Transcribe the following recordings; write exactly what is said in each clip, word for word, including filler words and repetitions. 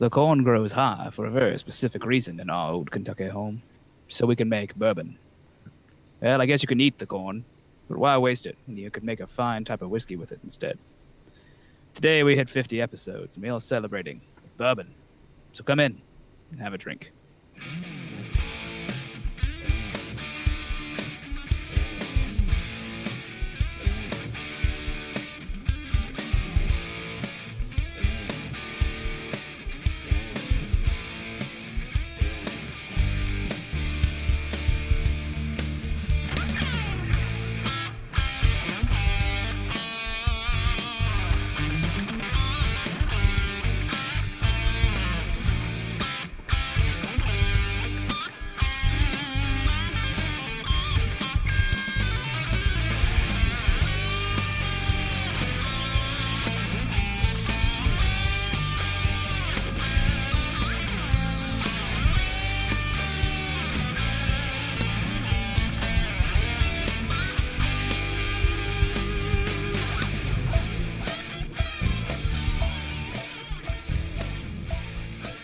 The corn grows high for a very specific reason in our old Kentucky home, so we can make bourbon. Well, I guess you can eat the corn, but why waste it when you could make a fine type of whiskey with it instead? Today we hit fifty episodes, and we're all celebrating with bourbon. So come in and have a drink.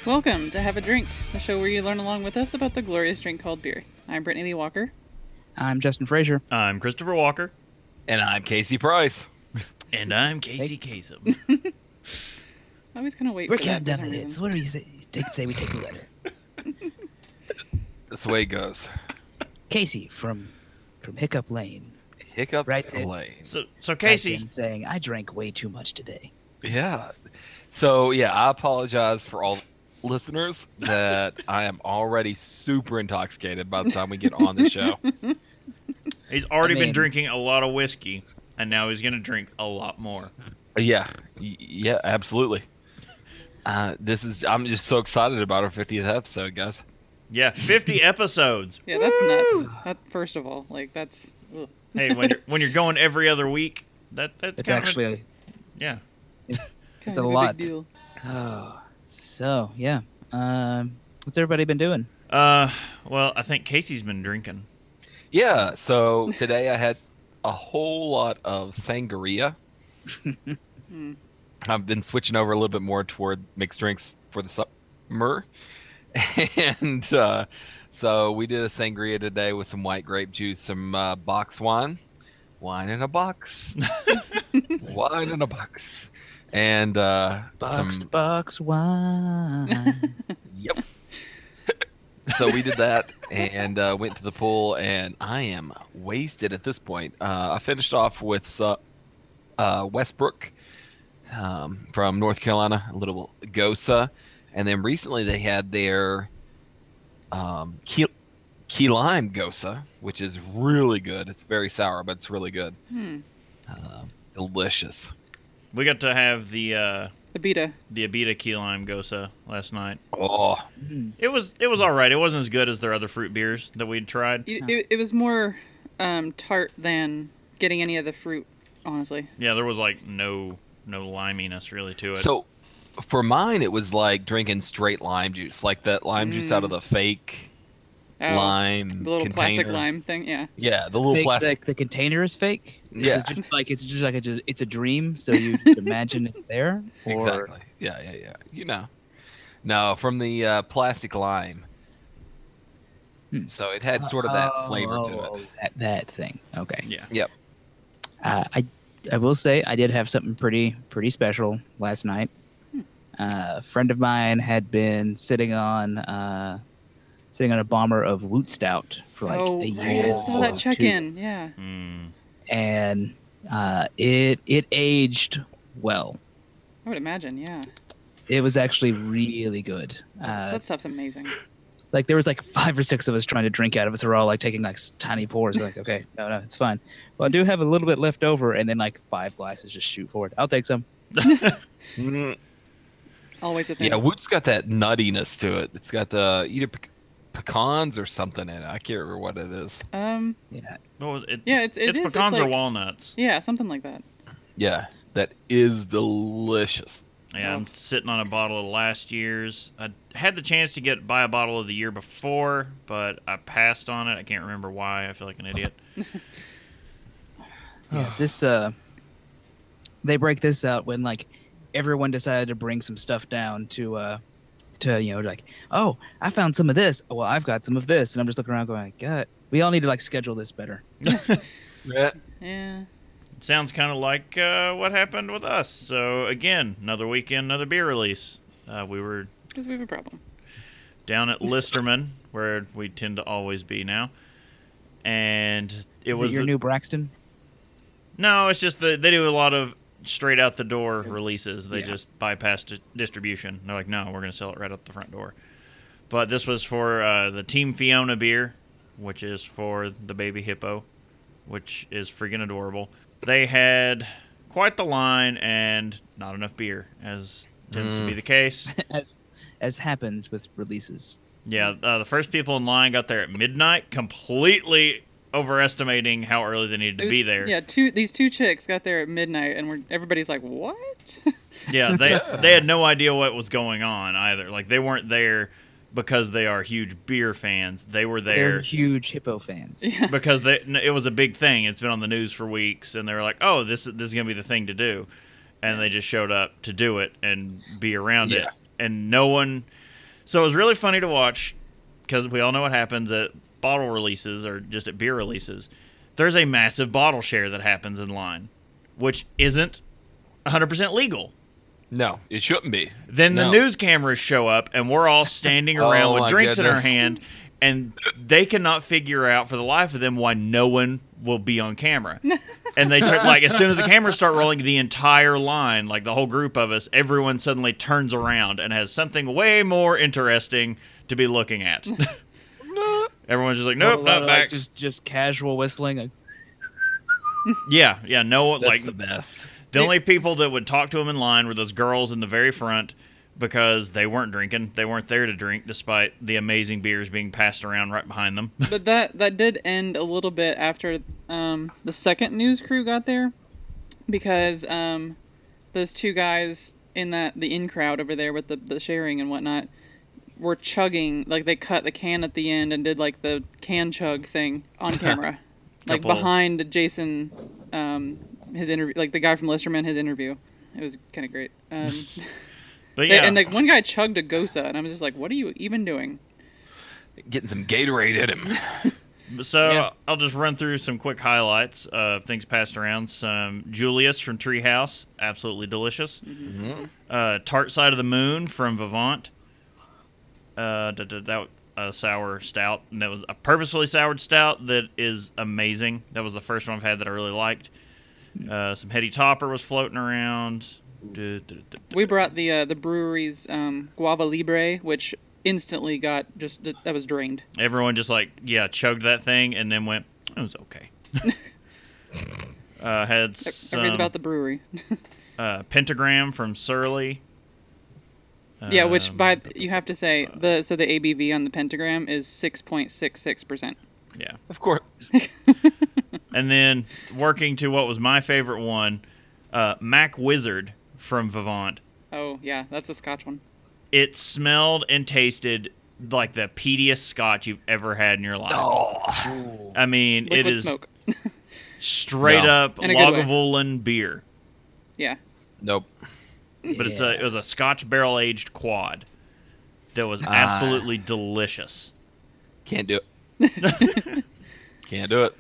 Welcome to Have a Drink, the show where you learn along with us about the glorious drink called beer. I'm Brittany Lee Walker. I'm Justin Frazier. I'm Christopher Walker. And I'm Casey Price. And I'm Casey hey. Kasem. I always kind of wait We're for that. We're countdown minutes. What do you say? Take, say we take a letter. That's the way it goes. Casey from from Hiccup Lane. Hiccup right Lane. In, so, so Casey. Right in saying, I drank way too much today. Yeah. So, yeah, I apologize for all listeners that I am already super intoxicated by the time we get on the show. He's already I mean, been drinking a lot of whiskey, and now he's going to drink a lot more. Yeah, yeah, absolutely. Uh, this is I'm just so excited about our fiftieth episode, guys. Yeah, fifty episodes. Yeah, that's Woo! Nuts. That, first of all, like that's. Ugh. Hey, when you're when you're going every other week, that that's it's actually. Of, yeah. It's a, a lot. Big deal. Oh. So, yeah. Um, what's everybody been doing? Uh, well, I think Casey's been drinking. Yeah, so today I had a whole lot of sangria. mm. I've been switching over a little bit more toward mixed drinks for the summer. And uh, so we did a sangria today with some white grape juice, some uh, box wine. Wine in a box. Wine in a box. And uh boxed some... box wine. Yep. So we did that and uh went to the pool, and I am wasted at this point. Uh I finished off with uh, uh Westbrook um from North Carolina, a little Gosa, and then recently they had their um key, key lime Gosa, which is really good. It's very sour, but it's really good. Hmm. Uh, delicious. We got to have the uh, Abita, the Abita key lime Gosa last night. Oh, it was it was all right. It wasn't as good as their other fruit beers that we'd tried. It, it, it was more um, tart than getting any of the fruit, honestly. Yeah, there was like no no liminess really to it. So for mine, it was like drinking straight lime juice, like that lime mm. juice out of the fake oh, lime, the little container. Plastic lime thing. Yeah. Yeah, the little fake, plastic. Like the container is fake. Yeah, so it's just like it's just like a, it's a dream. So you imagine it there. Or... Exactly. Yeah, yeah, yeah. You know, no, from the uh, plastic lime. Hmm. So it had sort of that oh, flavor to it. That, that thing. Okay. Yeah. Yep. Uh, I I will say I did have something pretty pretty special last night. Hmm. Uh, a friend of mine had been sitting on uh, sitting on a bomber of Woot Stout for like oh, a year. I saw that check two. in. Yeah. Mm. And uh, it it aged well. I would imagine, yeah. It was actually really good. Uh, that stuff's amazing. Like there was like five or six of us trying to drink out of it, so we're all like taking like tiny pours. We're like, okay, no, no, it's fine. Well, I do have a little bit left over, and then like five glasses just shoot forward. I'll take some. Always a thing. Yeah, Woot's got that nuttiness to it. It's got the either pe- pecans or something in it. I can't remember what it is. Um. Yeah. Well, it, yeah, it's, it it's is, pecans it's like, or walnuts. Yeah, something like that. Yeah, that is delicious. Yeah, I'm sitting on a bottle of last year's. I had the chance to get buy a bottle of the year before, but I passed on it. I can't remember why. I feel like an idiot. Yeah, this uh, they break this out when like everyone decided to bring some stuff down to uh to, you know, like, oh, I found some of this. Oh, well, I've got some of this. And I'm just looking around going, God, we all need to, like, schedule this better. Yeah. Yeah. It sounds kind of like uh, what happened with us. So, again, another weekend, another beer release. Uh, we were... Because we have a problem. Down at Listermann, where we tend to always be now. And it Is was... Is it your the... new Braxton? No, it's just that they do a lot of straight-out-the-door releases. They yeah. just bypass di- distribution. They're like, no, we're going to sell it right out the front door. But this was for uh, the Team Fiona beer, which is for the baby hippo, which is freaking adorable. They had quite the line and not enough beer, as tends mm. to be the case. as, as happens with releases. Yeah, uh, the first people in line got there at midnight, completely... overestimating how early they needed to was, be there. Yeah, two these two chicks got there at midnight, and we're, everybody's like, "What?" Yeah, they they had no idea what was going on either. Like they weren't there because they are huge beer fans. They were there They're huge hippo fans because they, it was a big thing. It's been on the news for weeks, and they were like, "Oh, this this is gonna be the thing to do," and they just showed up to do it and be around yeah. it. And no one. So it was really funny to watch because we all know what happens at bottle releases or just at beer releases. There's a massive bottle share that happens in line, which isn't one hundred percent legal. No, it shouldn't be. Then no. the news cameras show up and we're all standing around oh, with drinks goodness. in our hand, and they cannot figure out for the life of them why no one will be on camera. And they turn, like as soon as the cameras start rolling, the entire line, like the whole group of us, everyone suddenly turns around and has something way more interesting to be looking at. Everyone's just like, nope, not back. Like just, just casual whistling. Like... Yeah, yeah, no. That's like the best. The only people that would talk to him in line were those girls in the very front because they weren't drinking. They weren't there to drink, despite the amazing beers being passed around right behind them. But that that did end a little bit after um, the second news crew got there, because um, those two guys in that the in crowd over there with the, the sharing and whatnot. Were chugging, like they cut the can at the end and did like the can chug thing on camera, like behind Jason, um, his interview, like the guy from Listermann, his interview. It was kind of great. Um, but yeah, they, and like one guy chugged a Gosa, and I was just like, "What are you even doing?" Getting some Gatorade at him. So yeah. I'll just run through some quick highlights of things passed around. Some Julius from Treehouse, absolutely delicious. Mm-hmm. Uh, Tart Side of the Moon from Vivant. Uh, that uh, sour stout, and that was a purposefully soured stout that is amazing. That was the first one I've had that I really liked. Uh, some Heady Topper was floating around. We brought the uh, the brewery's um, Guava Libre, which instantly got just that was drained. Everyone just like yeah, chugged that thing and then went. It was okay. uh, had some, everybody's about the brewery. uh, Pentagram from Surly. Yeah, which by you have to say the so the A B V on the Pentagram is six point six six percent. Yeah, of course. And then working to what was my favorite one, uh, Mac Wizard from Vivant. Oh yeah, that's a Scotch one. It smelled and tasted like the peatiest Scotch you've ever had in your life. Oh. I mean, liquid it is smoke. Straight no. up Lagavulin beer. Yeah. Nope. But yeah. it's a, it was a Scotch barrel-aged quad that was absolutely uh, delicious. Can't do it. Can't do it.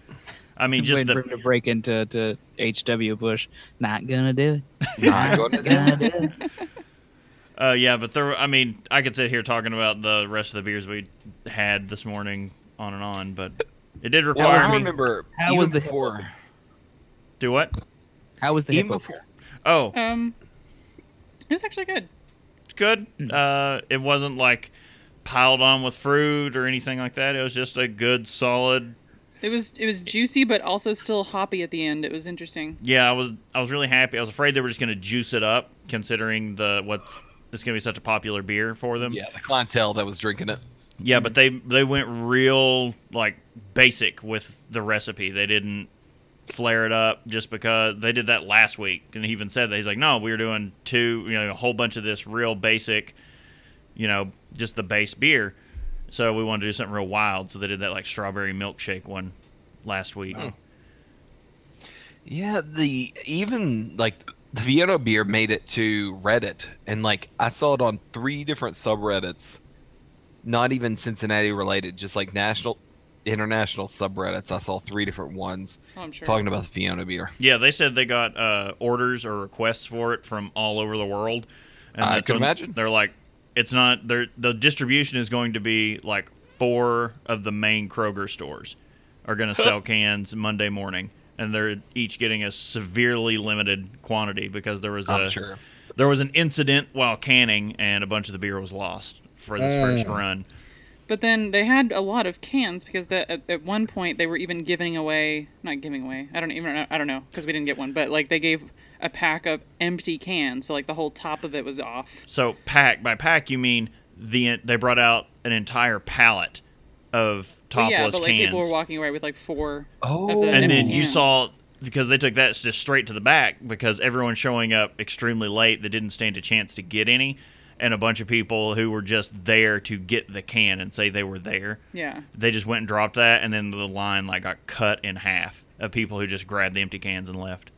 I mean, I'm just the... for him to break into to H W Bush. Not gonna do it. Not gonna, gonna do it. Uh, yeah, but there. I mean, I could sit here talking about the rest of the beers we had this morning, on and on. But it did require. Well, I remember. Me, how was the before? Hippo? Do what? How was the even hippo? Before? Oh. Um. It was actually good. It's good. Uh, it wasn't like piled on with fruit or anything like that. It was just a good, solid. It was it was juicy, but also still hoppy at the end. It was interesting. Yeah, I was I was really happy. I was afraid they were just going to juice it up, considering the what it's going to be such a popular beer for them. Yeah, the clientele that was drinking it. Yeah, but they they went real like basic with the recipe. They didn't flare it up just because they did that last week, and he even said that he's like, no, we were doing two, you know, a whole bunch of this real basic, you know, just the base beer. So we wanted to do something real wild, so they did that like strawberry milkshake one last week. Oh. Yeah, the even like the Vienna beer made it to Reddit, and like I saw it on three different subreddits, not even Cincinnati related, just like national, international subreddits. I saw three different ones oh, I'm sure. talking about the Fiona beer. Yeah, they said they got uh, orders or requests for it from all over the world. And I can imagine. They're like, it's not there. The distribution is going to be like four of the main Kroger stores are going to sell cans Monday morning, and they're each getting a severely limited quantity because there was a sure. there was an incident while canning, and a bunch of the beer was lost for this mm. first run. But then they had a lot of cans because the, at, at one point they were even giving away, not giving away. I don't even I don't know because we didn't get one, but like they gave a pack of empty cans, so like the whole top of it was off. So pack by pack, you mean the they brought out an entire pallet of topless well, yeah, but, like, cans. People were walking away with like four. Oh, of the and then cans. You saw because they took that just straight to the back because everyone showing up extremely late that didn't stand a chance to get any, and a bunch of people who were just there to get the can and say they were there. Yeah, they just went and dropped that, and then the line like got cut in half of people who just grabbed the empty cans and left.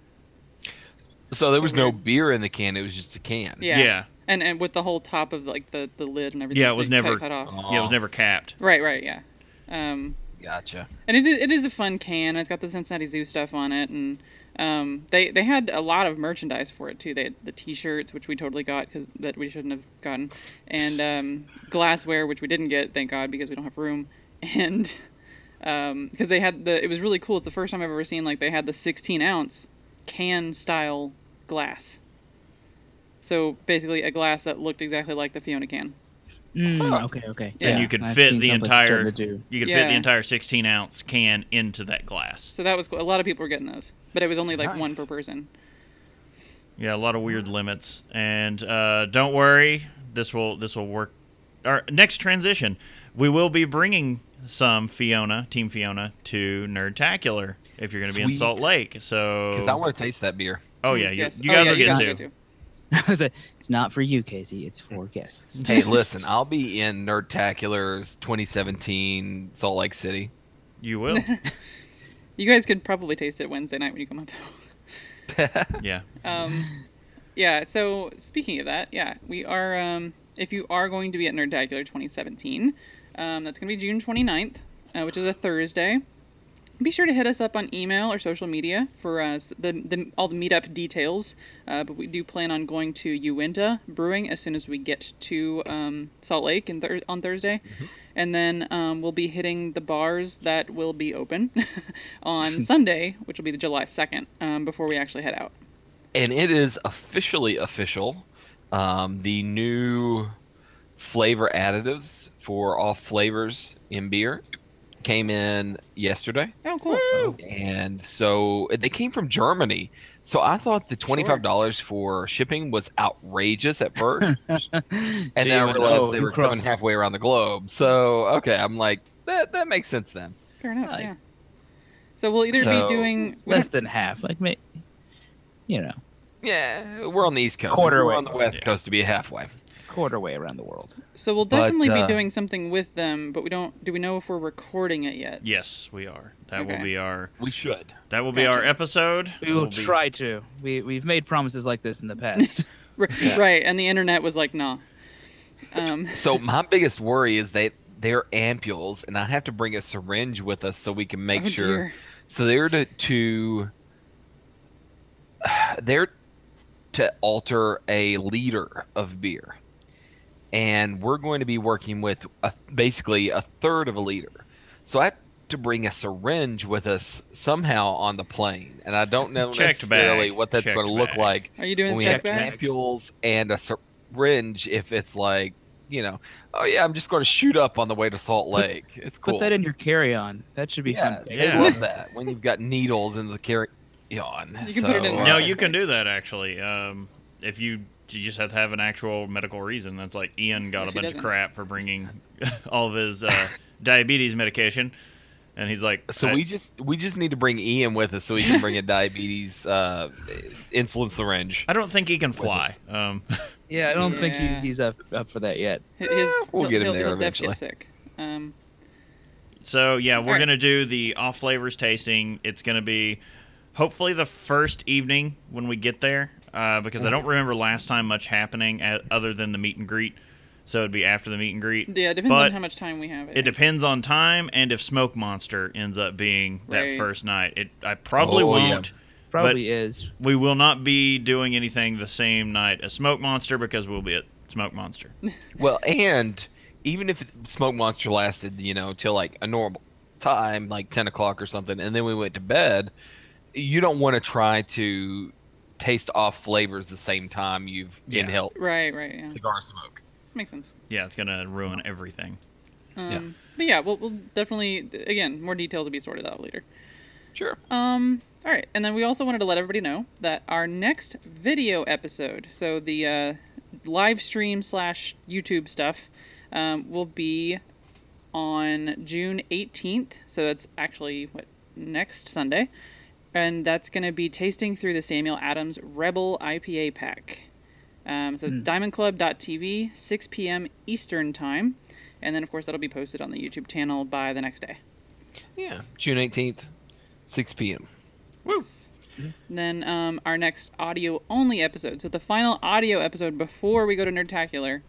So there was no beer in the can; it was just a can. Yeah, yeah. and and with the whole top of like the, the lid and everything. Yeah, it was never cut, cut off. Yeah, it was never capped. Right, right, yeah. Um, gotcha. And it it is a fun can. It's got the Cincinnati Zoo stuff on it, and um, they they had a lot of merchandise for it too. They had the T-shirts, which we totally got because that we shouldn't have gotten, and um, glassware, which we didn't get, thank God, because we don't have room, and because um, they had the it was really cool. It's the first time I've ever seen like they had the sixteen ounce can style glass. So basically a glass that looked exactly like the Fiona can. Mm, oh. Okay, okay. Yeah. And you could I've fit the entire you could yeah. fit the entire sixteen ounce can into that glass. So that was cool. A lot of people were getting those, but it was only like nice. one per person. Yeah, a lot of weird limits. And uh, don't worry, this will this will work. Our next transition, we will be bringing some Fiona, Team Fiona, to Nerdtacular if you're going to be in Salt Lake. So because I want to taste that beer. Oh yeah, you, yes. you guys oh, yeah, will get to. I was like, it's not for you, Casey. It's for guests. Hey, listen, I'll be in Nerdtacular's twenty seventeen Salt Lake City. You will. You guys could probably taste it Wednesday night when you come up. yeah. Um, yeah. So speaking of that, yeah, we are. Um, if you are going to be at Nerdtacular twenty seventeen, um, that's going to be June twenty-ninth, uh, which is a Thursday. Be sure to hit us up on email or social media for uh, the, the all the meetup details. Uh, but we do plan on going to Uinta Brewing as soon as we get to um, Salt Lake in thir- on Thursday. Mm-hmm. And then um, we'll be hitting the bars that will be open on Sunday, which will be the July second, um, before we actually head out. And it is officially official. Um, the new flavor additives for all flavors in beer came in yesterday. Oh, cool. Woo! And so they came from Germany. So I thought the twenty-five dollars sure. for shipping was outrageous at first. And Gee, then I realized no, they were coming halfway around the globe. So, okay, I'm like, that that makes sense then. Fair enough, like, yeah. So we'll either so be doing... Less than half. Like, maybe, you know. Yeah, we're on the East Coast. Quarter we're way on the West yeah. Coast to be halfway. Quarter way around the world. So we'll definitely but, uh, be doing something with them, but we don't do we know if we're recording it yet? Yes, we are. That okay. will be our We should. That will be gotcha. our episode. We will, will be... try to. We we've made promises like this in the past. right, yeah. right, and the internet was like, "Nah." Um So my biggest worry is that they're ampules and I have to bring a syringe with us so we can make oh, sure. Dear. So they're to, to they're to alter a liter of beer. And we're going to be working with a, basically a third of a liter. So I have to bring a syringe with us somehow on the plane. And I don't know checked necessarily bag. what that's checked going to look bag. like. Are you doing when checked we have ampules and a syringe if it's like, you know, oh yeah, I'm just going to shoot up on the way to Salt Lake. It's cool. Put that in your carry-on. That should be yeah, fun. Yeah. I love that when you've got needles in the carry-on. You can so, put it in uh, no, you can do that actually. Um, if you... You just have to have an actual medical reason. That's like Ian got a bunch doesn't. of crap for bringing all of his uh, diabetes medication, and he's like, so I... we just we just need to bring Ian with us so he can bring a diabetes uh, insulin syringe. I don't think he can fly. Um, yeah, I don't yeah. think he's he's up, up for that yet. His, we'll get him there eventually. Get sick. Um, so yeah, we're right. gonna do the off flavors tasting. It's gonna be hopefully the first evening when we get there. uh, because I don't remember last time much happening at, other than the meet and greet. So it'd be after the meet and greet. Yeah, it depends but on how much time we have. It, it depends on time and if Smoke Monster ends up being that right. first night. It I probably oh, won't. Yeah. Probably is. We will not be doing anything the same night as Smoke Monster because we'll be at Smoke Monster. Well, and even if Smoke Monster lasted, you know, till like a normal time, like ten o'clock or something, and then we went to bed, you don't want to try to taste off flavors the same time you've yeah. inhaled right, right, yeah. cigar smoke. Makes sense. Yeah, it's going to ruin everything. Um, yeah. But yeah, we'll, we'll definitely, again, more details will be sorted out later. Sure. Um. All right. And then we also wanted to let everybody know that our next video episode, so the uh, live stream slash YouTube stuff, um, will be on June eighteenth. So that's actually, what, next Sunday. And that's going to be tasting through the Samuel Adams Rebel I P A pack. Um, so mm. diamond club dot t v, six p.m. Eastern time. And then, of course, that'll be posted on the YouTube channel by the next day. Yeah, June eighteenth, six p.m. Woo! And then um, our next audio-only episode, so the final audio episode before we go to Nerdtacular,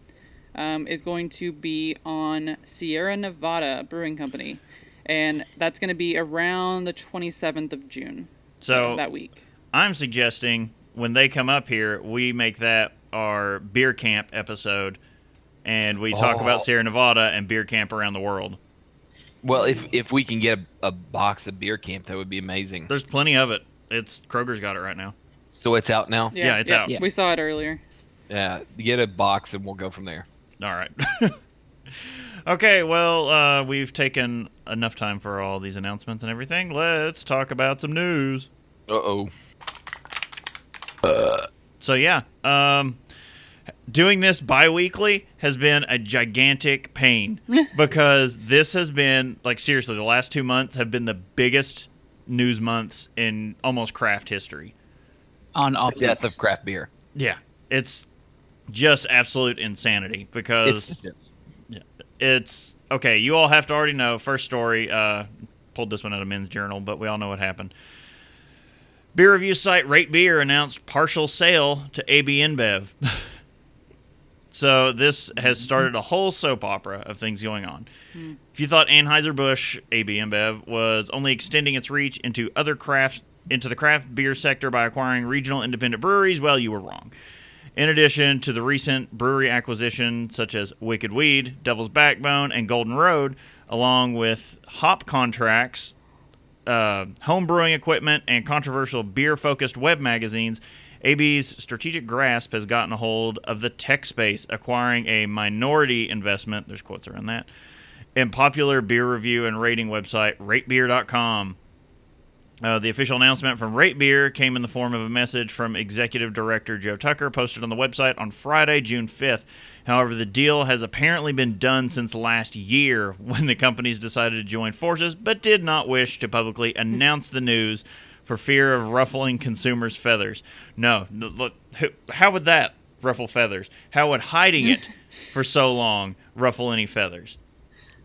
um, is going to be on Sierra Nevada Brewing Company. And that's going to be around the twenty-seventh of June. So that week. I'm suggesting when they come up here, we make that our Beer Camp episode, and we talk oh. about Sierra Nevada and Beer Camp around the world. Well, if if we can get a, a box of Beer Camp, that would be amazing. There's plenty of it. It's Kroger's got it right now. So it's out now? Yeah, yeah it's yeah, out. Yeah. We saw it earlier. Yeah, get a box and we'll go from there. All right. Okay, well, uh, we've taken enough time for all these announcements and everything. Let's talk about some news. Uh-oh. Uh. So, yeah. Um... Doing this bi-weekly has been a gigantic pain because this has been, like, seriously, the last two months have been the biggest news months in almost craft history. On off death of craft beer. Yeah. It's just absolute insanity because it's, it's, yeah, it's okay. You all have to already know. First story, uh, pulled this one out of Men's Journal, but we all know what happened. Beer review site Rate Beer announced partial sale to A B InBev. So this has started a whole soap opera of things going on. Mm. If you thought Anheuser-Busch, A B InBev, was only extending its reach into other craft, into the craft beer sector by acquiring regional independent breweries, well, you were wrong. In addition to the recent brewery acquisitions such as Wicked Weed, Devil's Backbone, and Golden Road, along with hop contracts, uh, home brewing equipment, and controversial beer-focused web magazines, A B's strategic grasp has gotten a hold of the tech space, acquiring a minority investment, there's quotes around that, in popular beer review and rating website Rate Beer dot com. Uh, the official announcement from Rate Beer came in the form of a message from Executive Director Joe Tucker posted on the website on Friday, June fifth. However, the deal has apparently been done since last year when the companies decided to join forces but did not wish to publicly announce the news for fear of ruffling consumers' feathers. No, look, how would that ruffle feathers? How would hiding it for so long ruffle any feathers?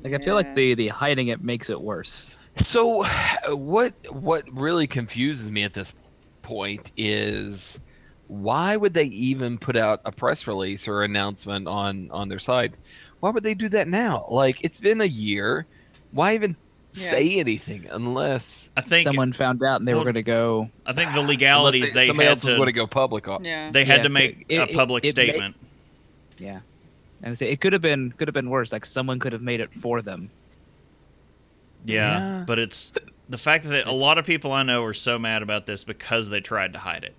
Like, I feel yeah. like the, the hiding it makes it worse. So what what really confuses me at this point is why would they even put out a press release or announcement on, on their site? Why would they do that now? Like, it's been a year. Why even... Yeah. say anything unless I think someone found out and they well, were going to go. I think the legalities they, they somebody had else to was going to go public. On. Yeah. They had yeah, to make it, a public it, it statement. Made, yeah, I would say it could have been could have been worse. Like someone could have made it for them. Yeah, yeah, but it's the fact that a lot of people I know are so mad about this because they tried to hide it.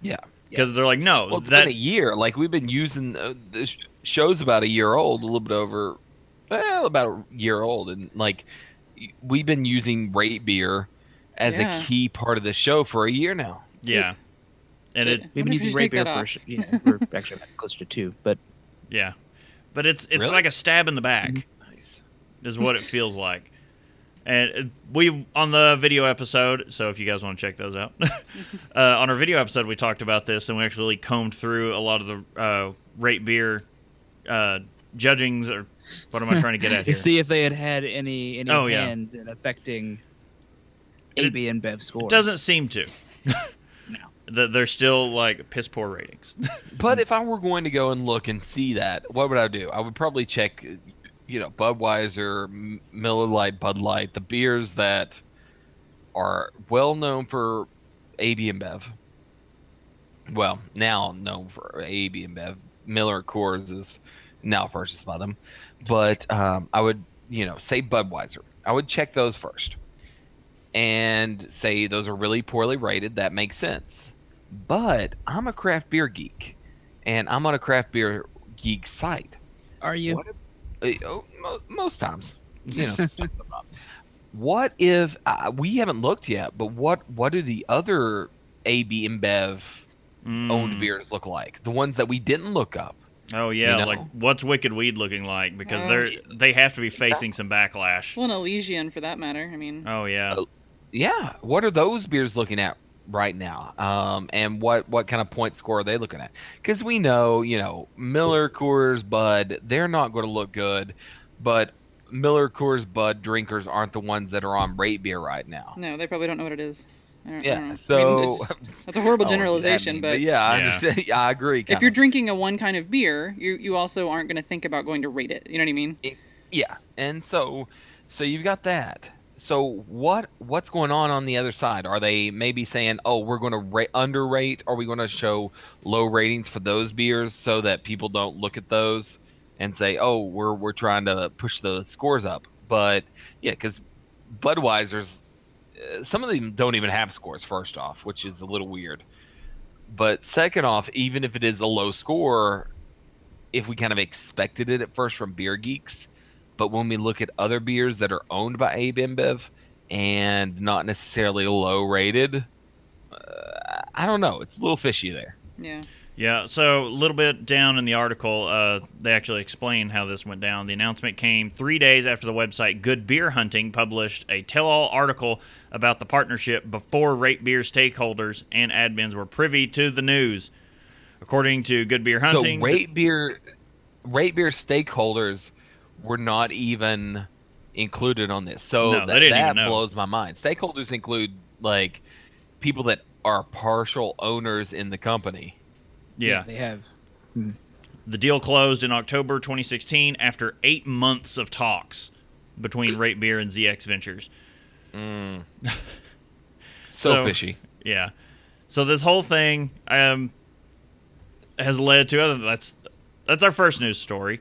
Yeah, because yeah. they're like, no, well, it's that been a year. Like we've been using uh, this show's about a year old, a little bit over, well, about a year old, and like. We've been using Rate Beer as yeah. a key part of the show for a year now. Yeah. And it, we've been using Rate Beer for, you know, for actually close to two, but yeah. But it's it's really? like a stab in the back. Nice. Is what it feels like. And we on the video episode, so if you guys want to check those out. uh, on our video episode we talked about this and we actually combed through a lot of the uh, Rate Beer uh judgings, or what am I trying to get at here? See if they had had any, any oh, hand yeah. in affecting A B InBev scores. It doesn't seem to. No. They're still like piss poor ratings. But if I were going to go and look and see that, what would I do? I would probably check, you know, Budweiser, Miller Lite, Bud Light, the beers that are well known for A B InBev. Well, now known for A B InBev. Miller Coors is now purchased by them. But um, I would, you know, say Budweiser. I would check those first. And say those are really poorly rated. That makes sense. But I'm a craft beer geek. And I'm on a craft beer geek site. Are you? What if, oh, most, most times. You know, sometimes I'm not. What if uh, – we haven't looked yet, but what, what do the other A B InBev mm. owned beers look like? The ones that we didn't look up. Oh, yeah. You know? Like, what's Wicked Weed looking like? Because uh, they're, they have to be facing some backlash. Well, an Elysian for that matter. I mean – oh, yeah. Uh, yeah, what are those beers looking at right now? Um, and what, what kind of point score are they looking at? Because we know, you know, Miller, Coors, Bud, they're not going to look good. But Miller, Coors, Bud drinkers aren't the ones that are on Rate Beer right now. No, they probably don't know what it is. I don't, yeah, I don't so... I mean, that's a horrible generalization, but... but yeah, I, yeah. Understand. Yeah, I agree. Kinda. If you're drinking a one kind of beer, you, you also aren't going to think about going to rate it. You know what I mean? It, yeah, and so so you've got that. So what what's going on on the other side? Are they maybe saying, oh, we're going to ra- underrate? Are we going to show low ratings for those beers so that people don't look at those and say, oh, we're we're trying to push the scores up? But, yeah, because Budweiser's uh, – some of them don't even have scores, first off, which is a little weird. But second off, even if it is a low score, if we kind of expected it at first from beer geeks – but when we look at other beers that are owned by A B InBev and not necessarily low-rated, uh, I don't know. It's a little fishy there. Yeah. Yeah, so a little bit down in the article, uh, they actually explain how this went down. The announcement came three days after the website Good Beer Hunting published a tell-all article about the partnership before Rate Beer stakeholders and admins were privy to the news. According to Good Beer Hunting... So Rate Beer, Rate Beer stakeholders... were not even included on this. So no, th- that blows my mind. Stakeholders include, like, people that are partial owners in the company. Yeah. yeah they have. The deal closed in October twenty sixteen after eight months of talks between Rate Beer and Z X Ventures. Mm. so, so fishy. Yeah. So this whole thing um, has led to other... That's, that's our first news story.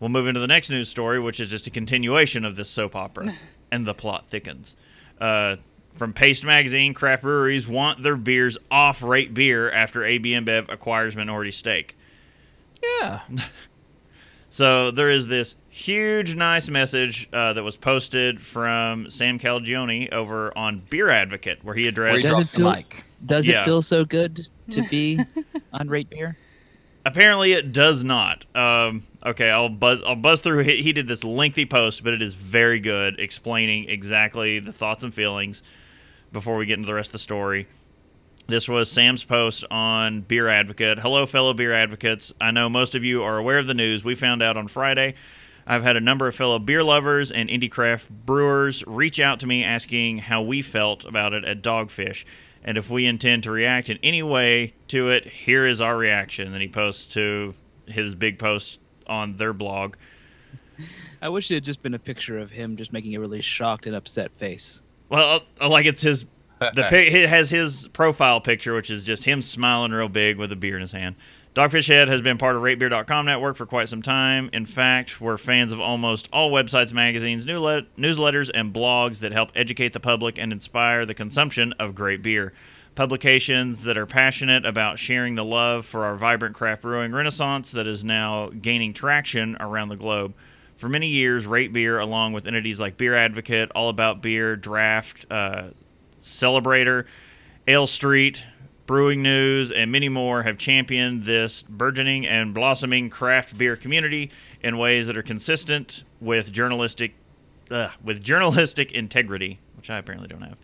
We'll move into the next news story, which is just a continuation of this soap opera, and the plot thickens. Uh, from Paste Magazine, craft breweries want their beers off Rate Beer after A B InBev acquires minority stake. Yeah. So there is this huge, nice message uh, that was posted from Sam Calagione over on Beer Advocate, where he addressed... Does, it feel, like, does yeah. it feel so good to be on Rate Beer? Apparently it does not. Um, okay, I'll buzz I'll buzz through. He, he did this lengthy post, but it is very good, explaining exactly the thoughts and feelings before we get into the rest of the story. This was Sam's post on Beer Advocate. Hello, fellow beer advocates. I know most of you are aware of the news. We found out on Friday. I've had a number of fellow beer lovers and indie craft brewers reach out to me asking how we felt about it at Dogfish. And if we intend to react in any way to it, here is our reaction. Then he posts to his big post on their blog. I wish it had just been a picture of him just making a really shocked and upset face. Well, like it's his, the it has his profile picture, which is just him smiling real big with a beer in his hand. Dogfish Head has been part of Rate Beer dot com network for quite some time. In fact, we're fans of almost all websites, magazines, newsletters, and blogs that help educate the public and inspire the consumption of great beer. Publications that are passionate about sharing the love for our vibrant craft brewing renaissance that is now gaining traction around the globe. For many years, Rate Beer, along with entities like Beer Advocate, All About Beer, Draft, uh, Celebrator, Ale Street... Brewing News, and many more have championed this burgeoning and blossoming craft beer community in ways that are consistent with journalistic uh, with journalistic integrity, which I apparently don't have.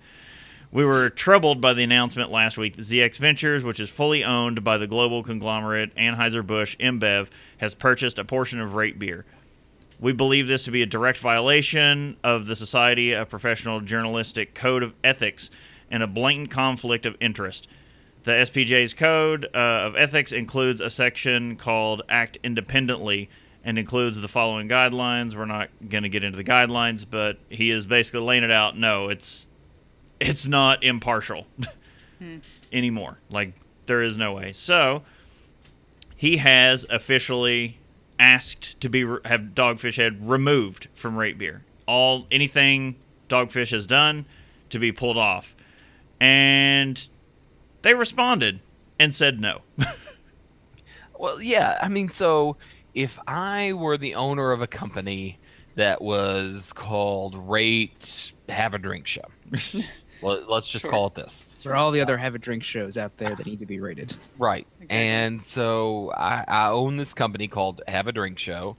We were troubled by the announcement last week that Z X Ventures, which is fully owned by the global conglomerate Anheuser-Busch InBev, has purchased a portion of Rate Beer. We believe this to be a direct violation of the Society of Professional Journalistic Code of Ethics and a blatant conflict of interest. The S P J's code uh, of ethics includes a section called Act Independently and includes the following guidelines. We're not going to get into the guidelines, but he is basically laying it out. No, it's it's not impartial hmm. anymore. Like, there is no way. So, he has officially asked to be re- have Dogfish Head removed from Rate Beer. All anything Dogfish has done to be pulled off. And they responded and said no. Well, yeah, I mean, so if I were the owner of a company that was called Rate Have a Drink Show, well, let's just sure. call it this. There are all the other Have a Drink shows out there that need to be rated. Right. Exactly. And so I, I own this company called Have a Drink Show,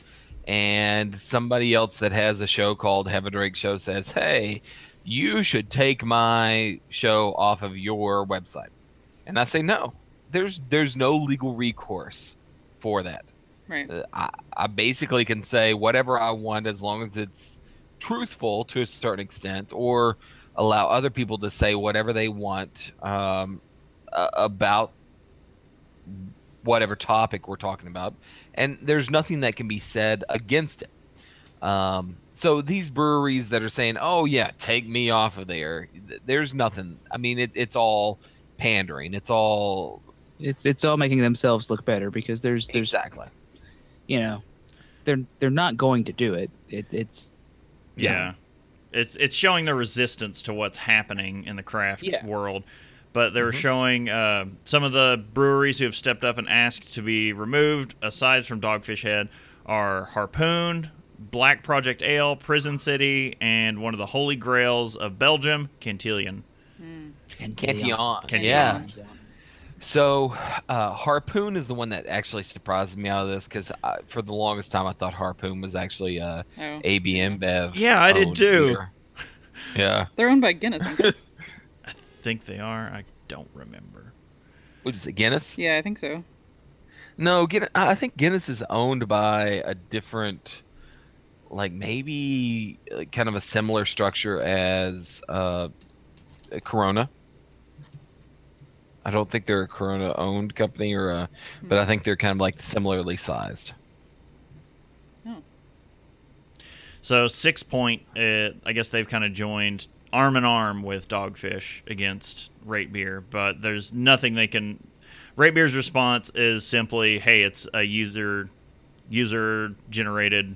and somebody else that has a show called Have a Drink Show says, hey, you should take my show off of your website. And I say, no, there's there's no legal recourse for that. Right. Uh, I, I basically can say whatever I want as long as it's truthful to a certain extent, or allow other people to say whatever they want um, uh, about whatever topic we're talking about. And there's nothing that can be said against it. Um, so these breweries that are saying, oh, yeah, take me off of there, th- there's nothing. I mean, it, it's all pandering. It's all... It's it's all making themselves look better because there's... there's exactly. You know, they're they're not going to do it. it it's... Yeah. yeah. It's it's showing the resistance to what's happening in the craft yeah. world. But they're mm-hmm. showing uh, some of the breweries who have stepped up and asked to be removed, aside from Dogfish Head, are Harpoon, Black Project Ale, Prison City, and one of the holy grails of Belgium, Cantillon. Mm. Cantillon. Cantillon. Yeah. So uh, Harpoon is the one that actually surprised me out of this, because for the longest time I thought Harpoon was actually uh, oh. A B InBev. Yeah, I did too. Beer. Yeah, they're owned by Guinness. Aren't they? I think they are. I don't remember. What is it, Guinness? Yeah, I think so. No, I think Guinness is owned by a different, like maybe kind of a similar structure as uh, Corona. I don't think they're a Corona-owned company, or a, mm-hmm. but I think they're kind of like similarly sized. Oh. So Six Point, uh, I guess they've kind of joined arm in arm with Dogfish against Rate Beer, but there's nothing they can. Rate Beer's response is simply, "Hey, it's a user user generated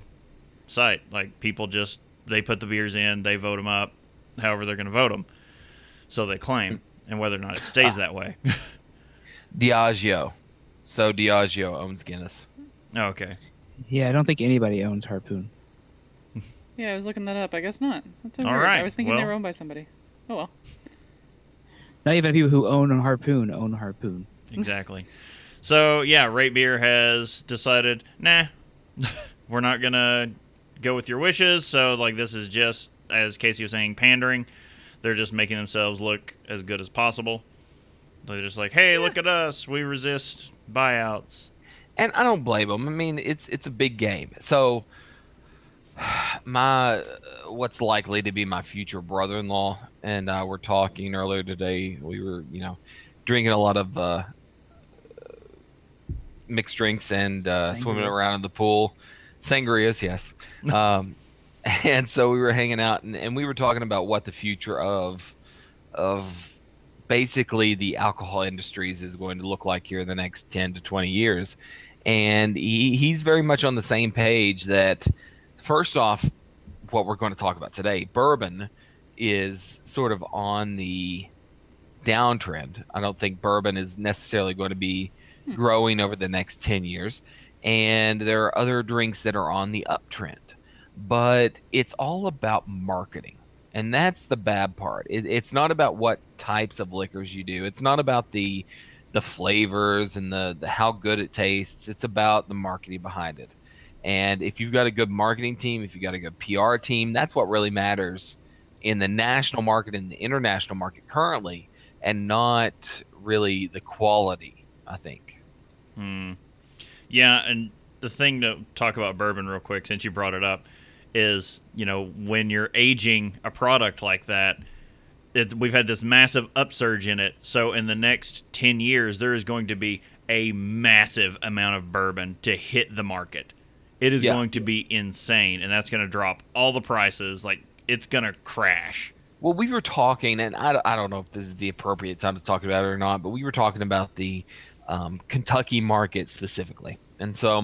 site. Like people just they put the beers in, they vote them up, however they're going to vote them." So they claim. And whether or not it stays uh, that way. Diageo. So Diageo owns Guinness. Oh, okay. Yeah, I don't think anybody owns Harpoon. Yeah, I was looking that up. I guess not. That's so all weird. Right. I was thinking well, they were owned by somebody. Oh, well. Not even people who own Harpoon own Harpoon. Exactly. So, yeah, Rate Beer has decided, nah, we're not going to go with your wishes. So, like, this is just, as Casey was saying, pandering. They're just making themselves look as good as possible. They're just like, hey, yeah. look at us. We resist buyouts. And I don't blame them. I mean, it's it's a big game. So my what's likely to be my future brother-in-law and I were talking earlier today. We were, you know, drinking a lot of uh, mixed drinks and uh, swimming around in the pool. Sangrias, yes. Um And so we were hanging out, and, and we were talking about what the future of of basically the alcohol industries is going to look like here in the next ten to twenty years. And he, he's very much on the same page that, first off, what we're going to talk about today, bourbon is sort of on the downtrend. I don't think bourbon is necessarily going to be growing over the next ten years. And there are other drinks that are on the uptrend. But it's all about marketing, and that's the bad part. It, it's not about what types of liquors you do. It's not about the the flavors and the, the how good it tastes. It's about the marketing behind it. And if you've got a good marketing team, if you've got a good P R team, that's what really matters in the national market and the international market currently, and not really the quality, I think. Hmm. Yeah, and the thing to talk about bourbon real quick, since you brought it up, is, you know, when you're aging a product like that, it, we've had this massive upsurge in it. So in the next ten years, there is going to be a massive amount of bourbon to hit the market. It is yeah. going to be insane, and that's going to drop all the prices. Like, it's going to crash. Well, we were talking, and I, I don't know if this is the appropriate time to talk about it or not, but we were talking about the um, Kentucky market specifically. And so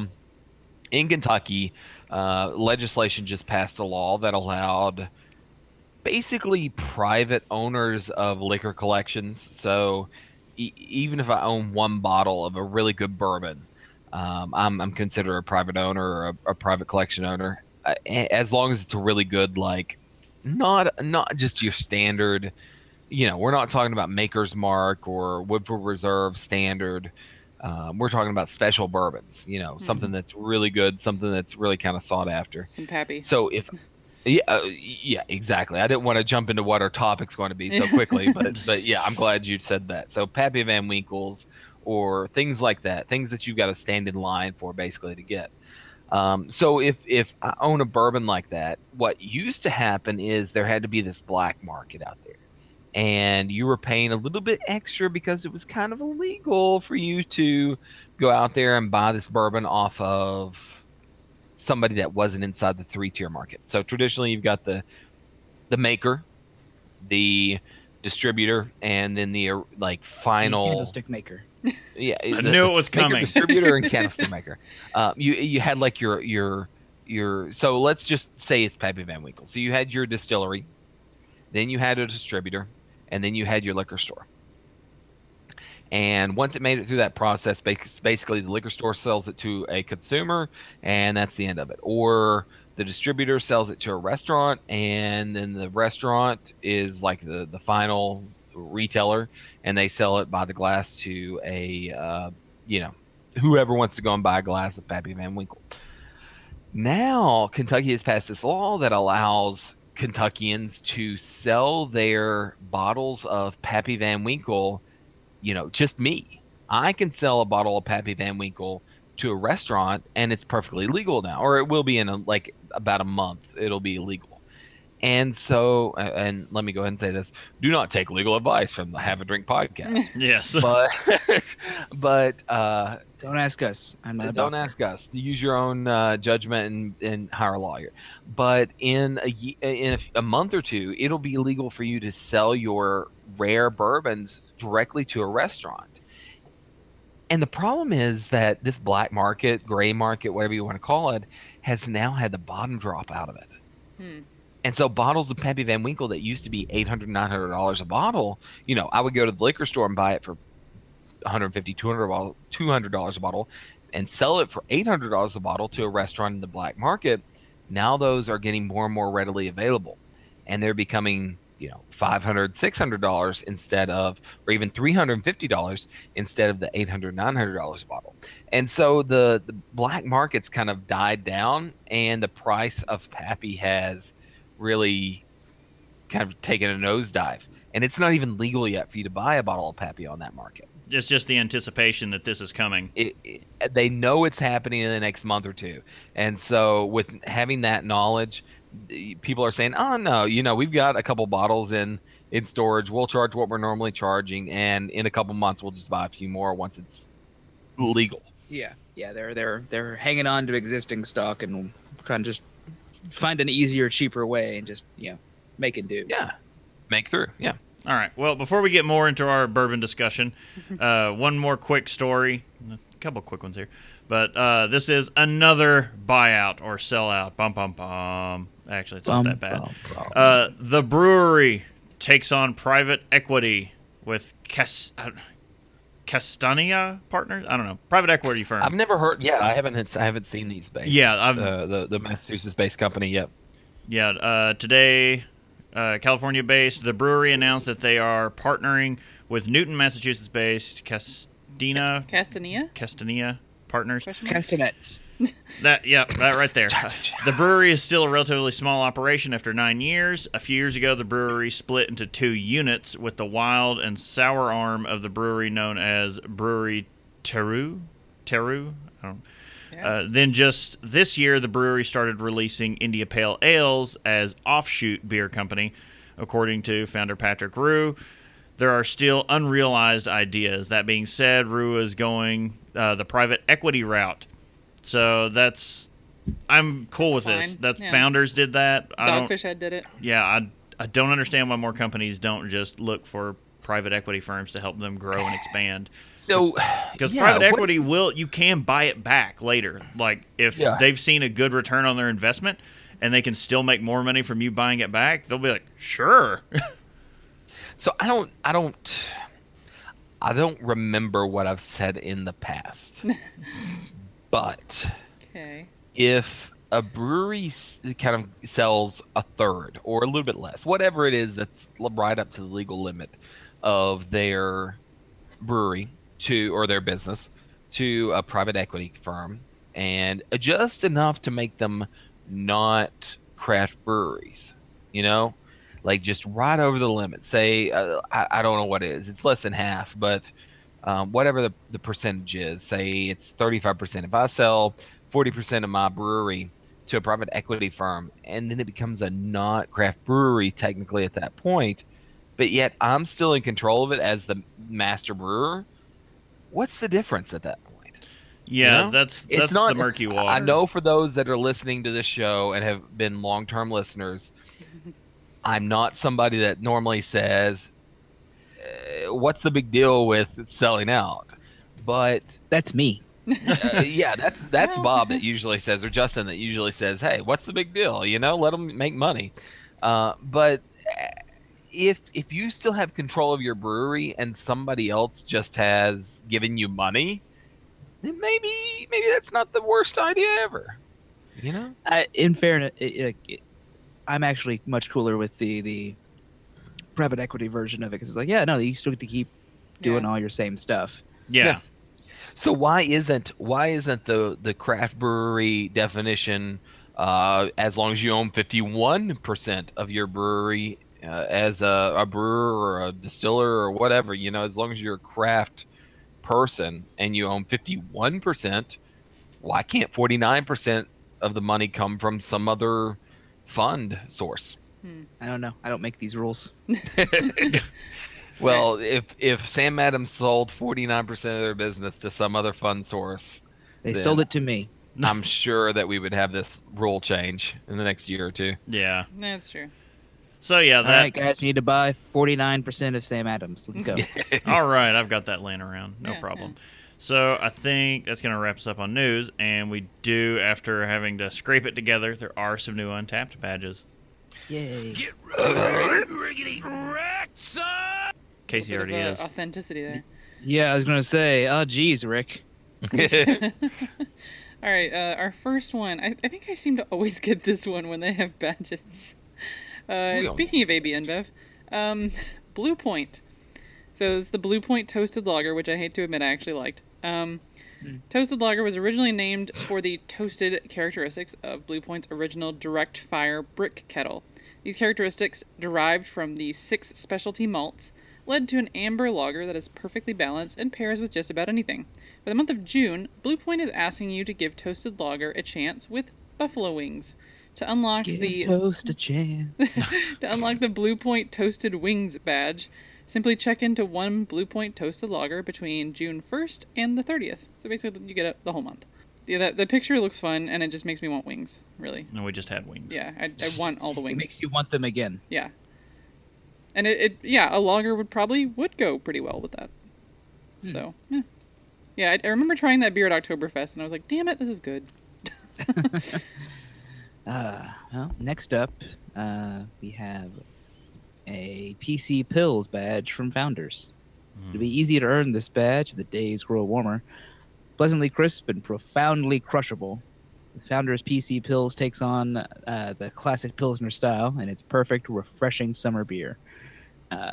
in Kentucky, uh, legislation just passed a law that allowed basically private owners of liquor collections. So e- even if I own one bottle of a really good bourbon, um, I'm, I'm considered a private owner or a, a private collection owner, uh, as long as it's a really good, like, Not not just your standard, you know, we're not talking about Maker's Mark or Woodford Reserve standard. Um, we're talking about special bourbons, you know, mm-hmm. something that's really good, something that's really kind of sought after. Some Pappy. So if, yeah, uh, yeah, exactly. I didn't want to jump into what our topic's going to be so quickly, but but yeah, I'm glad you said that. So Pappy Van Winkle's or things like that, things that you've got to stand in line for basically to get. Um, so if, if I own a bourbon like that, what used to happen is there had to be this black market out there, and you were paying a little bit extra because it was kind of illegal for you to go out there and buy this bourbon off of somebody that wasn't inside the three-tier market. So traditionally you've got the the maker, the distributor, and then the uh, like final candlestick maker. Yeah, I the, knew it was coming. Maker, distributor and candlestick maker. Um, you you had like your your your. So let's just say it's Pappy Van Winkle. So you had your distillery, then you had a distributor, and then you had your liquor store. And once it made it through that process, basically the liquor store sells it to a consumer, and that's the end of it. Or the distributor sells it to a restaurant, and then the restaurant is like the, the final retailer, and they sell it by the glass to a, uh, you know, whoever wants to go and buy a glass of Pappy Van Winkle. Now, Kentucky has passed this law that allows Kentuckians to sell their bottles of Pappy Van Winkle, you know, just me. I can sell a bottle of Pappy Van Winkle to a restaurant, and it's perfectly legal now, or it will be in a, like about a month. It'll be legal. And so, and let me go ahead and say this: do not take legal advice from the Have a Drink podcast. Yes, but but uh, don't ask us. I'm not. Don't ask us. Use your own uh, judgment and, and hire a lawyer. But in a in a, a month or two, it'll be illegal for you to sell your rare bourbons directly to a restaurant. And the problem is that this black market, gray market, whatever you want to call it, has now had the bottom drop out of it. Hmm. And so bottles of Pappy Van Winkle that used to be eight hundred dollars, nine hundred dollars a bottle, you know, I would go to the liquor store and buy it for one hundred fifty dollars, two hundred dollars a bottle and sell it for eight hundred dollars a bottle to a restaurant in the black market. Now those are getting more and more readily available, and they're becoming, you know, five hundred dollars, six hundred dollars instead of, or even three hundred fifty dollars instead of the eight hundred dollars, nine hundred dollars a bottle. And so the, the black market's kind of died down, and the price of Pappy has really kind of taken a nosedive. And it's not even legal yet for you to buy a bottle of Pappy on that market. It's just the anticipation that this is coming. It, it, they know it's happening in the next month or two. And so with having that knowledge, people are saying, oh, no, you know, we've got a couple bottles in, in storage. We'll charge what we're normally charging, and in a couple months we'll just buy a few more once it's legal. Yeah, yeah, they're they're they're hanging on to existing stock and trying to just find an easier, cheaper way and just, you know, make it do. Yeah, make through, yeah. All right, well, before we get more into our bourbon discussion, uh, one more quick story, a couple quick ones here. But uh, this is another buyout or sellout. Bum, bum, bum. Actually, it's bum, not that bad. Bum, bum. Uh, the brewery takes on private equity with Cas- uh, Castanea Partners. I don't know. Private equity firm. I've never heard. Yeah, I haven't. I haven't seen these based. Yeah, I've, uh, the the Massachusetts-based company. Yep. Yeah. Uh, today, uh, California-based, the brewery announced that they are partnering with Newton, Massachusetts-based Castina. Castanea. Castanea. Partners. Castanets. That, yeah, that right there. The brewery is still a relatively small operation after nine years. A few years ago, the brewery split into two units, with the wild and sour arm of the brewery known as Brewery Teru. Teru? I don't yeah. uh, Then just this year, the brewery started releasing India Pale Ales as offshoot beer company, according to founder Patrick Rue. There are still unrealized ideas. That being said, Rue is going uh, the private equity route. So that's, I'm cool that's with fine. this. That yeah. Founders did that. Dogfish Head did it. Yeah, I, I don't understand why more companies don't just look for private equity firms to help them grow and expand. So, because yeah, private equity what, will, you can buy it back later. Like if yeah. they've seen a good return on their investment and they can still make more money from you buying it back, they'll be like, sure. So I don't, I don't, I don't remember what I've said in the past, but okay. if a brewery kind of sells a third or a little bit less, whatever it is that's right up to the legal limit of their brewery to or their business to a private equity firm, and just enough to make them not craft breweries, you know? Like just right over the limit. Say, uh, I, I don't know what it is. It's less than half, but um, whatever the, the percentage is, say it's thirty-five percent. If I sell forty percent of my brewery to a private equity firm, and then it becomes a not craft brewery technically at that point, but yet I'm still in control of it as the master brewer, what's the difference at that point? Yeah, you know? that's that's it's not, the murky water. I know for those that are listening to this show and have been long-term listeners, I'm not somebody that normally says, uh, what's the big deal with selling out? But that's me. uh, yeah, that's that's well. Bob that usually says, or Justin that usually says, hey, what's the big deal? You know, let them make money. Uh, but if if you still have control of your brewery and somebody else just has given you money, then maybe maybe that's not the worst idea ever. You know? I, in fairness, it, it, it, I'm actually much cooler with the, the private equity version of it because it's like, yeah, no, you still get to keep doing yeah. all your same stuff. Yeah. yeah. So why isn't why isn't the, the craft brewery definition uh, as long as you own fifty-one percent of your brewery uh, as a, a brewer or a distiller or whatever, you know, as long as you're a craft person and you own fifty-one percent, why can't forty-nine percent of the money come from some other fund source? Hmm. I don't know. I don't make these rules. Well, if if Sam Adams sold forty-nine percent of their business to some other fund source, they sold it to me. I'm sure that we would have this rule change in the next year or two. Yeah. That's true. So, yeah. That... All right, guys, we need to buy forty-nine percent of Sam Adams. Let's go. All right. I've got that laying around. No yeah, problem. Yeah. So I think that's going to wrap us up on news. And we do, after having to scrape it together, there are some new Untapped badges. Yay. Get riggedy wrecked, son! Casey already is. Authenticity there. Yeah, I was going to say, oh, geez, Rick. All right, uh, our first one. I, I think I seem to always get this one when they have badges. Uh, speaking of A B InBev, um, Blue Point. So it's the Blue Point Toasted Lager, which I hate to admit I actually liked. Um, mm. Toasted Lager was originally named for the toasted characteristics of Blue Point's original direct fire brick kettle. These characteristics, derived from the six specialty malts, led to an amber lager that is perfectly balanced and pairs with just about anything. For the month of June, Blue Point is asking you to give Toasted Lager a chance with buffalo wings. To unlock give the toast a chance. To unlock the Blue Point Toasted Wings badge, simply check into one Blue Point Toasted Lager between June first and the thirtieth. So basically, you get it the whole month. Yeah, that, the picture looks fun, and it just makes me want wings, really. No, we just had wings. Yeah, I, I want all the wings. It makes you want them again. Yeah. And it, it yeah, a lager would probably would go pretty well with that. Mm. So, yeah. Yeah, I, I remember trying that beer at Oktoberfest, and I was like, damn it, this is good. uh, well, next up, uh, we have... a P C Pils badge from Founders. Mm. It'll be easy to earn this badge. The days grow warmer. Pleasantly crisp and profoundly crushable. The Founders P C Pils takes on uh, the classic Pilsner style and its perfect, refreshing summer beer. Uh,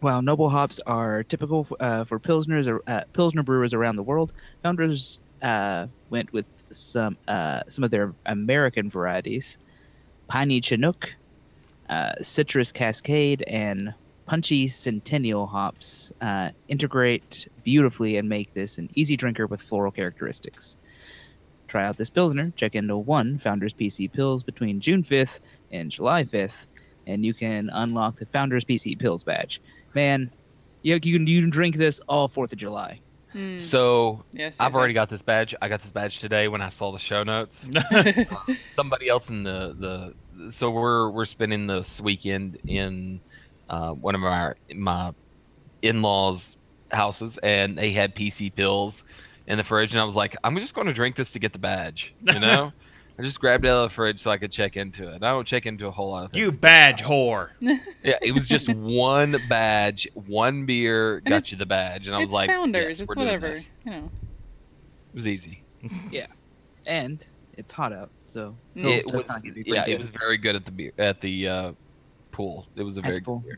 while noble hops are typical uh, for Pilsners or uh, Pilsner brewers around the world, Founders uh, went with some uh, some of their American varieties. Piney Chinook, Uh, Citrus Cascade, and punchy Centennial hops uh, integrate beautifully and make this an easy drinker with floral characteristics. Try out this Pilsner. Check into one Founders P C Pils between June fifth and July fifth and you can unlock the Founders P C Pils badge. Man, you, you, can, you can drink this all fourth of July. Mm. So yes, yes, I've yes. already got this badge. I got this badge today when I saw the show notes. Somebody else in the, the – so we're we're spending this weekend in uh, one of our, my in-laws' houses, and they had P C Pils in the fridge, and I was like, I'm just going to drink this to get the badge, you know? I just grabbed it out of the fridge so I could check into it. I don't check into a whole lot of things. You badge whore. Yeah, it was just one badge, one beer, and got you the badge. And I was like, Founders, yes, it's whatever. You know. It was easy. Yeah. And it's hot out, so it was, not yeah, good. It was very good at the beer, at the uh, pool. It was a very good beer.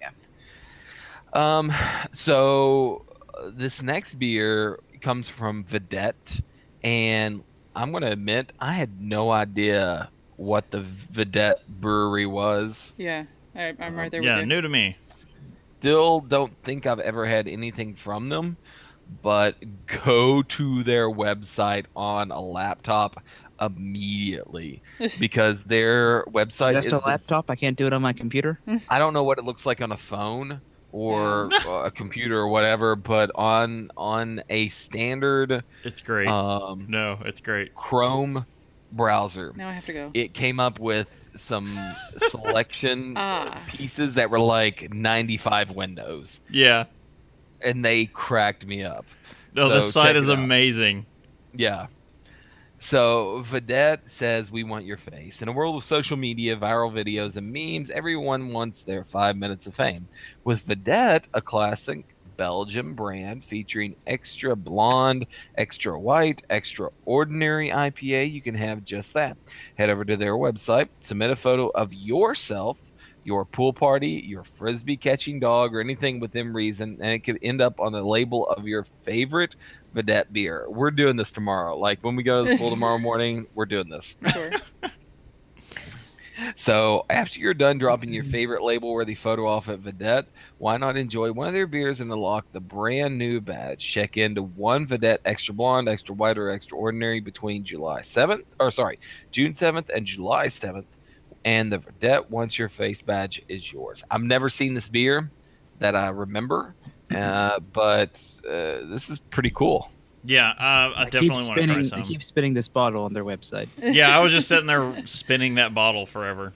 Yeah. Um, so uh, this next beer comes from Vedette, and I'm going to admit, I had no idea what the Vedette brewery was. Yeah, I, I'm right there with yeah, you. Yeah, new to me. Still don't think I've ever had anything from them, but go to their website on a laptop immediately because their website Just is... Just a laptop? This, I can't do it on my computer? I don't know what it looks like on a phone or a computer or whatever, but on on a standard it's great um no it's great Chrome browser, now I have to go, it came up with some selection ah. pieces that were like ninety-five windows, yeah, and they cracked me up. No, so the site is amazing. Yeah. So Vedette says, we want your face. In a world of social media, viral videos, and memes, everyone wants their five minutes of fame. With Vedette, a classic Belgian brand featuring extra blonde, extra white, extra ordinary I P A, you can have just that. Head over to their website, submit a photo of yourself, your pool party, your frisbee catching dog, or anything within reason, and it could end up on the label of your favorite Vedette beer. We're doing this tomorrow. Like when we go to the pool tomorrow morning, we're doing this. Sure. So after you're done dropping your favorite label-worthy photo off at Vedette, why not enjoy one of their beers and unlock the brand new badge? Check into one Vedette Extra Blonde, Extra White, or Extra Ordinary between July seventh, or sorry, June seventh and July seventh. And the Vedette Once Your Face badge is yours. I've never seen this beer that I remember, uh, but uh, this is pretty cool. Yeah, uh, I, I definitely want to try some. I keep spinning this bottle on their website. Yeah, I was just sitting there spinning that bottle forever.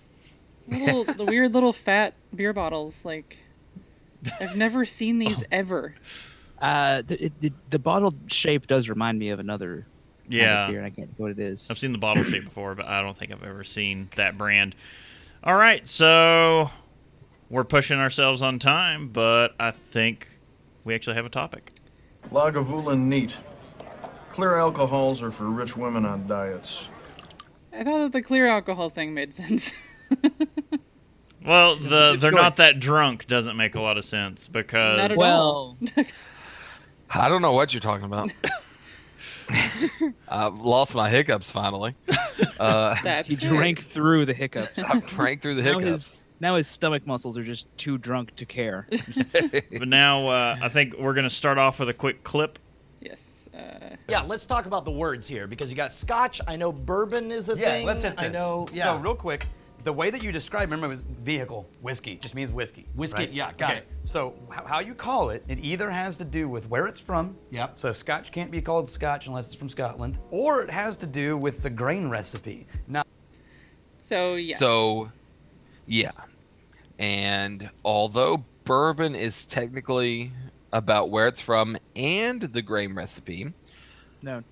Little, the weird little fat beer bottles. Like, I've never seen these oh. ever. Uh, the, the, the bottle shape does remind me of another. Yeah, and I can't think what it is. I've seen the bottle shape before, but I don't think I've ever seen that brand. All right, so we're pushing ourselves on time, but I think we actually have a topic. Lagavulin neat. Clear alcohols are for rich women on diets. I thought that the clear alcohol thing made sense. Well, the they're choice. Not that drunk doesn't make a lot of sense because not at well, all. I don't know what you're talking about. I've lost my hiccups finally. Uh, That's he drank great. through the hiccups. I drank through the hiccups. Now his, now his stomach muscles are just too drunk to care. But now uh, I think we're going to start off with a quick clip. Yes. Uh... Yeah, let's talk about the words here because you got scotch. I know bourbon is a yeah, thing. Yeah, let's hit this. I know, yeah. So real quick, the way that you describe, remember, it was vehicle. Whiskey just means whiskey. Whiskey, right? Yeah, got okay. it. So h- how you call it, it either has to do with where it's from. Yep. So scotch can't be called scotch unless it's from Scotland. Or it has to do with the grain recipe. Now- so, yeah. So, yeah. And although bourbon is technically about where it's from and the grain recipe. No.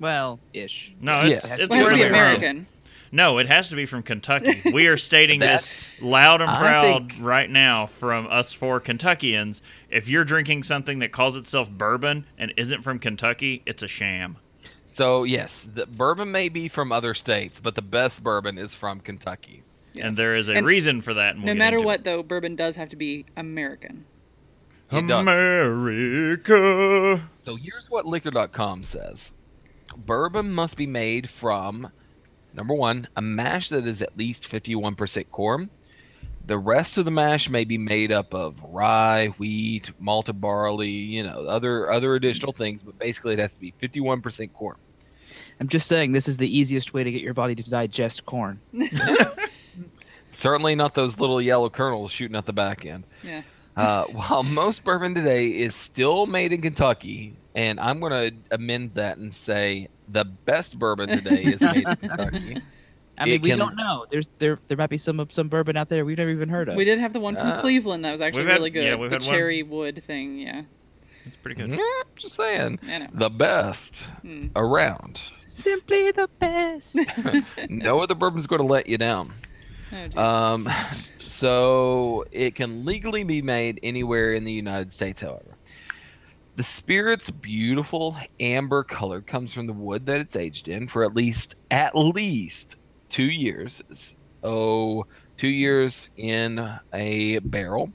Well, ish. No, it's, yes. it's, well, it's American. American. No, it has to be from Kentucky. We are stating this loud and proud think, right now from us four Kentuckians. If you're drinking something that calls itself bourbon and isn't from Kentucky, it's a sham. So, yes, the bourbon may be from other states, but the best bourbon is from Kentucky. Yes. And there is a and reason for that. And we'll no matter what, it. though, bourbon does have to be American. It America. Does. So here's what liquor dot com says. Bourbon must be made from... Number one, a mash that is at least fifty-one percent corn. The rest of the mash may be made up of rye, wheat, malted barley, you know, other other additional things, but basically it has to be fifty-one percent corn. I'm just saying this is the easiest way to get your body to digest corn. Certainly not those little yellow kernels shooting at the back end. Yeah. Uh, while most bourbon today is still made in Kentucky, and I'm going to amend that and say the best bourbon today is made in Kentucky. I mean, it we can, don't know. There's there there might be some some bourbon out there we've never even heard of. We did have the one from uh, Cleveland that was actually had, really good. Yeah, the cherry one. Wood thing, yeah. It's pretty good. Yeah, just saying. The best mm. around. Simply the best. No other bourbon's going to let you down. Oh, um, so it can legally be made anywhere in the United States, however. The spirit's beautiful amber color comes from the wood that it's aged in for at least at least two years. Oh, two years in a barrel,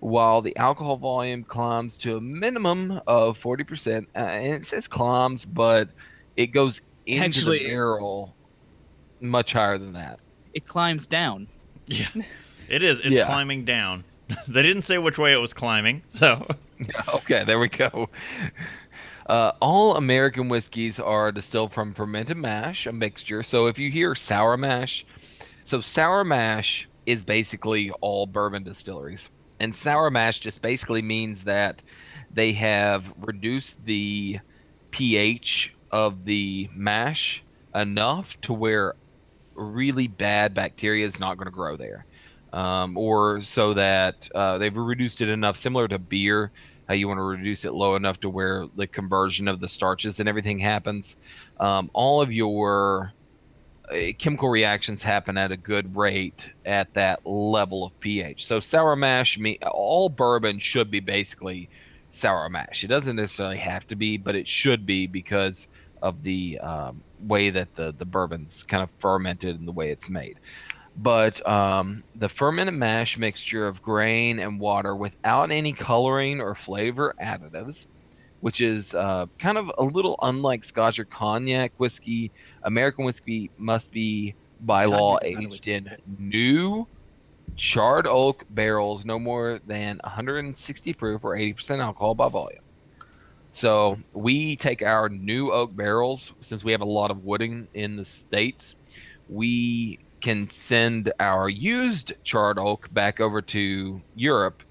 while the alcohol volume climbs to a minimum of forty percent. Uh, and it says climbs, but it goes into Actually, the barrel much higher than that. It climbs down. Yeah, it is. It's yeah. climbing down. They didn't say which way it was climbing, so. Okay, there we go. Uh, all American whiskeys are distilled from fermented mash, a mixture. So if you hear sour mash, so sour mash is basically all bourbon distilleries. And sour mash just basically means that they have reduced the pH of the mash enough to where really bad bacteria is not going to grow there. Um, or so that uh, they've reduced it enough, similar to beer, how you want to reduce it low enough to where the conversion of the starches and everything happens. Um, all of your uh, chemical reactions happen at a good rate at that level of pH. So sour mash, me, all bourbon should be basically sour mash. It doesn't necessarily have to be, but it should be because of the um, way that the, the bourbon's kind of fermented and the way it's made. But um, the fermented mash mixture of grain and water without any coloring or flavor additives, which is uh, kind of a little unlike Scotch or cognac whiskey. American whiskey must be, by law, aged in new charred oak barrels no more than one hundred sixty proof or eighty percent alcohol by volume. So we take our new oak barrels, since we have a lot of wooding in the States, we can send our used charred oak back over to Europe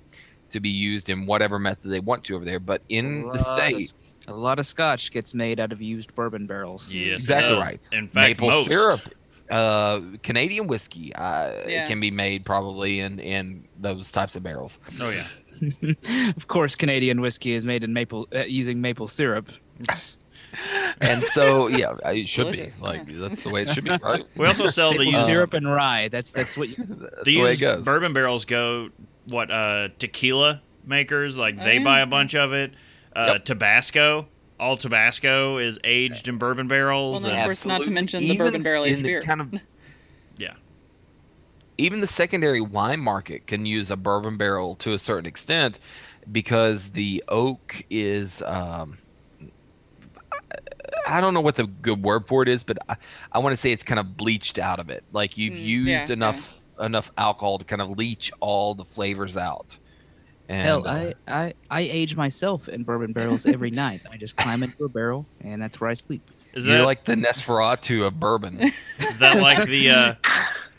to be used in whatever method they want to over there. But in the States, a lot of Scotch gets made out of used bourbon barrels. Yes, exactly uh, right. In fact, maple most. syrup, uh, Canadian whiskey uh, yeah. can be made probably in, in those types of barrels. Oh yeah. Of course, Canadian whiskey is made in maple uh, using maple syrup. And so, yeah, it should Delicious. be like yeah. that's the way it should be, right? We also sell the used syrup and rye. That's that's what you, that's the way it goes. Bourbon barrels go what uh, tequila makers like they oh. buy a bunch of it. Uh, yep. Tabasco, all Tabasco is aged yeah. in bourbon barrels. Well, and of course, absolutely. Not to mention the Even bourbon barrel aged beer. Kind of, yeah. Even the secondary wine market can use a bourbon barrel to a certain extent because the oak is. Um, I don't know what the good word for it is, but I, I want to say it's kind of bleached out of it. Like you've mm, used yeah, enough yeah. enough alcohol to kind of leach all the flavors out. And, Hell, uh, I, I, I age myself in bourbon barrels every night. I just climb into a barrel, and that's where I sleep. Is You're that, like the Nesferatu of bourbon. Is that like the... Uh,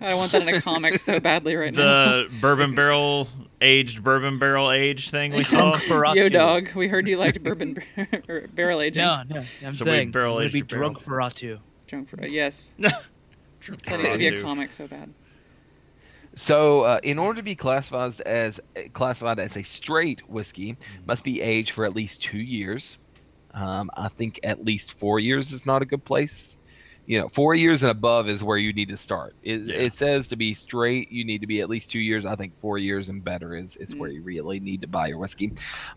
I want that in a comic so badly right the now. The bourbon barrel aged bourbon barrel age thing we saw? Yo, dog, we heard you liked bourbon bar- barrel aging. No, no, I'm so saying we're going to be drunk Feratu. Drunk Feratu, yes. Drunk that needs to be a comic so bad. So, uh, in order to be classified as classified as a straight whiskey, must be aged for at least two years. Um, I think at least four years is not a good place. You know, four years and above is where you need to start. It, yeah. it says to be straight, you need to be at least two years. I think four years and better is, is mm. where you really need to buy your whiskey.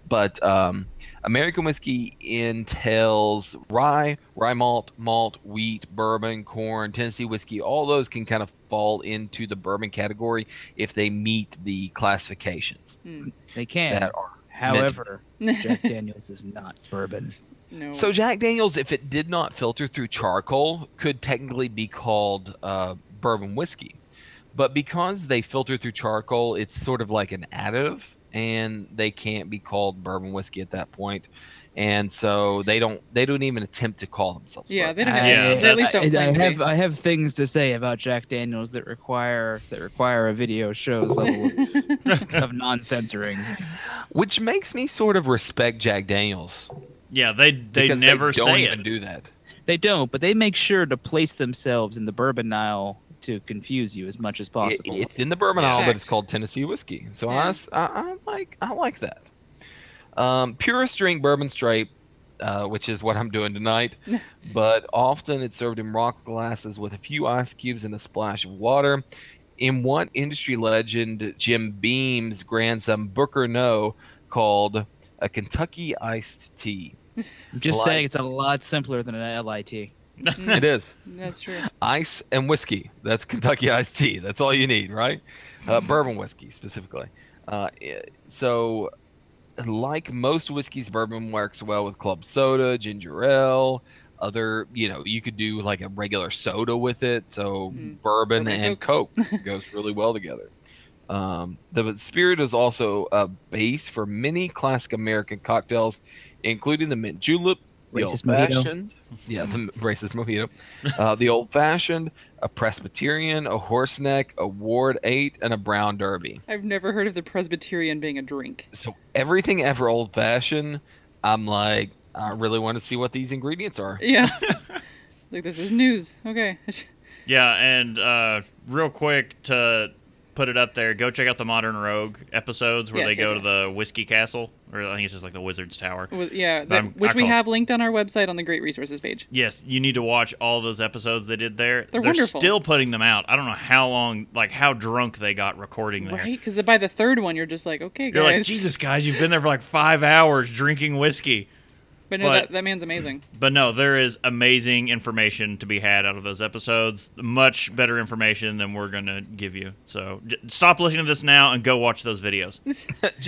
But um, American whiskey entails rye, rye malt, malt, wheat, bourbon, corn, Tennessee whiskey. All those can kind of fall into the bourbon category if they meet the classifications. Mm. They can. That are However, Jack Daniels is not bourbon. No. So Jack Daniels, if it did not filter through charcoal, could technically be called uh, bourbon whiskey. But because they filter through charcoal, it's sort of like an additive. and they can't be called bourbon whiskey at that point. And so they don't they don't even attempt to call themselves. Yeah, bourbon. they don't. I, yeah, they at least don't. I, I have I have things to say about Jack Daniels that require that require a video show's level of, of non-censoring, which makes me sort of respect Jack Daniels. Yeah, they they because never they don't say even it. Do that. They don't, but they make sure to place themselves in the bourbon aisle to confuse you as much as possible. It, it's in the bourbon aisle, but it's called Tennessee whiskey. So yeah. I, I, I like I like that. Um, purest drink bourbon straight, uh, which is what I'm doing tonight, but often it's served in rock glasses with a few ice cubes and a splash of water. In what industry legend Jim Beam's grandson Booker No called a Kentucky iced tea? I'm just L I T saying it's a lot simpler than an L I T. It is. That's true. Ice and whiskey. That's Kentucky iced tea. That's all you need, right? Uh, bourbon whiskey specifically. Uh, so... Like most whiskeys, bourbon works well with club soda, ginger ale, other, you know, you could do like a regular soda with it. So mm-hmm. bourbon Probably and Coke, Coke goes really well together. Um, the spirit is also a base for many classic American cocktails, including the mint julep, the racist old-fashioned, mojito. yeah, the racist mojito, uh, the old-fashioned, a Presbyterian, a horseneck, a Ward eight, and a brown derby. I've never heard of the Presbyterian being a drink. So everything ever old-fashioned, I'm like, I really want to see what these ingredients are. Yeah. Like, this is news. Okay. Yeah, and uh, real quick to put it up there, go check out the Modern Rogue episodes where yes, they yes, go yes. to the Whiskey Castle, or I think it's just like the Wizard's Tower. Well, yeah, that, which we have linked on our website on the Great Resources page. Yes, you need to watch all those episodes they did there. They're, They're wonderful. Still putting them out. I don't know how long, like how drunk they got recording there. Right, because by the third one, you're just like, okay, you're guys. You're like, Jesus, guys, you've been there for like five hours drinking whiskey. But no, but, that, that man's amazing. But no, there is amazing information to be had out of those episodes. Much better information than we're going to give you. So j- stop listening to this now and go watch those videos.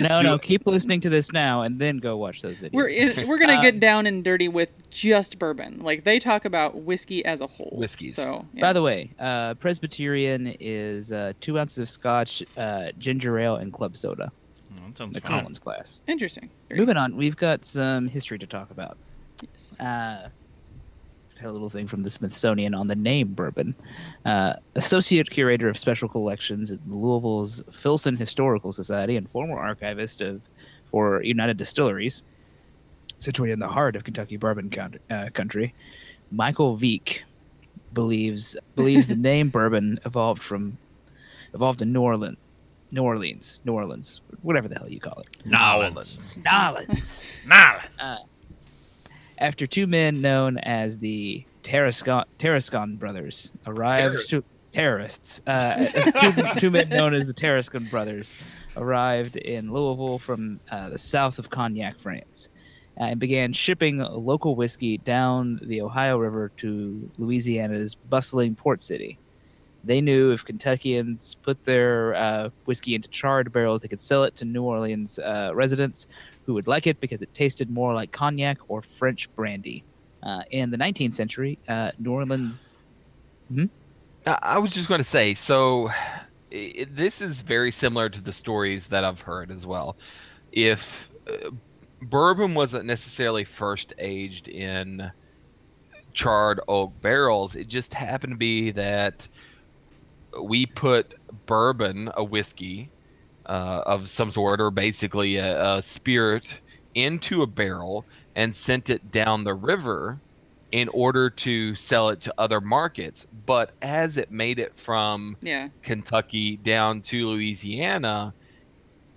no, no, it. keep listening to this now and then go watch those videos. We're it, we're going to um, get down and dirty with just bourbon. Like, they talk about whiskey as a whole. Whiskeys. So, yeah. By the way, uh, Presbyterian is uh, two ounces of scotch, uh, ginger ale, and club soda. The fun. Collins class. Interesting. Very Moving cool. on, we've got some history to talk about. Yes. Uh, had a little thing from the Smithsonian on the name bourbon. Uh, associate curator of special collections at Louisville's Filson Historical Society and former archivist of for United Distilleries, situated in the heart of Kentucky bourbon country, uh, country Michael Veek believes believes the name bourbon evolved from evolved in New Orleans. New Orleans, New Orleans, whatever the hell you call it. New Orleans. New Orleans. New Orleans. Uh, after two men known as the Tarascon, Tarascon brothers arrived Terror. to terrorists, uh, two, two men known as the Tarascon brothers arrived in Louisville from uh, the south of Cognac, France, uh, and began shipping local whiskey down the Ohio River to Louisiana's bustling port city. They knew if Kentuckians put their uh, whiskey into charred barrels, they could sell it to New Orleans uh, residents who would like it because it tasted more like cognac or French brandy. Uh, in the nineteenth century, uh, New Orleans... Hmm? I was just going to say, so it, this is very similar to the stories that I've heard as well. If uh, bourbon wasn't necessarily first aged in charred oak barrels, it just happened to be that... We put bourbon, a whiskey uh, of some sort, or basically a, a spirit, into a barrel and sent it down the river in order to sell it to other markets. But as it made it from yeah. Kentucky down to Louisiana,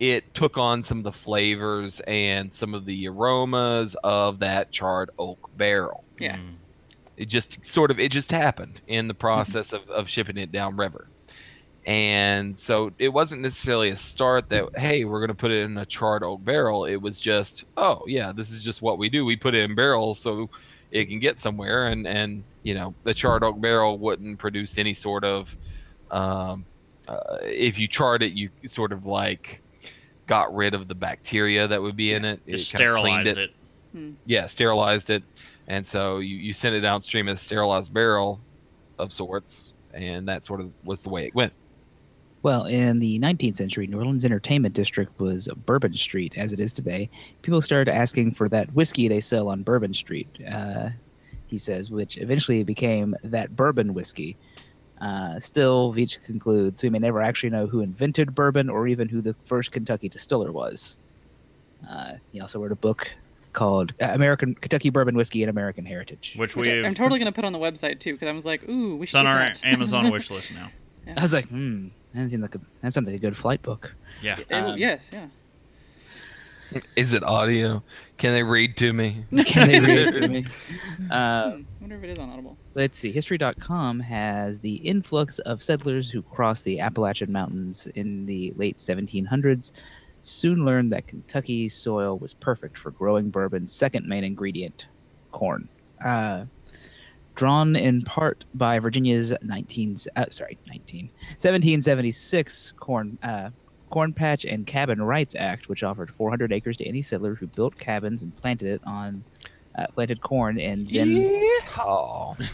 it took on some of the flavors and some of the aromas of that charred oak barrel. Yeah. Mm. It just sort of, it just happened in the process of, of shipping it downriver. And so it wasn't necessarily a start that, hey, we're going to put it in a charred oak barrel. It was just, oh, yeah, this is just what we do. We put it in barrels so it can get somewhere. And, and you know, the charred oak barrel wouldn't produce any sort of, um, uh, if you charred it, you sort of like got rid of the bacteria that would be in it. Just it sterilized it. it. Hmm. Yeah, sterilized it. And so you, you sent it downstream in a sterilized barrel of sorts, and that sort of was the way it went. Well, in the nineteenth century, New Orleans' entertainment district was Bourbon Street, as it is today. People started asking for that whiskey they sell on Bourbon Street, uh, he says, which eventually became that bourbon whiskey. Uh, still, Veach concludes, we may never actually know who invented bourbon or even who the first Kentucky distiller was. Uh, he also wrote a book called uh, American Kentucky Bourbon Whiskey and American Heritage, which we I'm totally going to put on the website too, because I was like, ooh, we should. It's on our that. Amazon wish list now. Yeah. I was like, hmm, that seems like a that sounds like a good flight book. Yeah. Um, yes. Yeah. Is it audio? Can they read to me? Can they read it to me? Uh, I wonder if it is on Audible. Let's see. History dot com has the influx of settlers who crossed the Appalachian Mountains in the late seventeen hundreds. Soon learned that Kentucky soil was perfect for growing bourbon's second main ingredient, corn. Uh, drawn in part by Virginia's nineteen, uh, sorry, nineteen, seventeen seventy-six corn uh, corn patch and cabin rights act, which offered four hundred acres to any settler who built cabins and planted it on uh, planted corn and then planted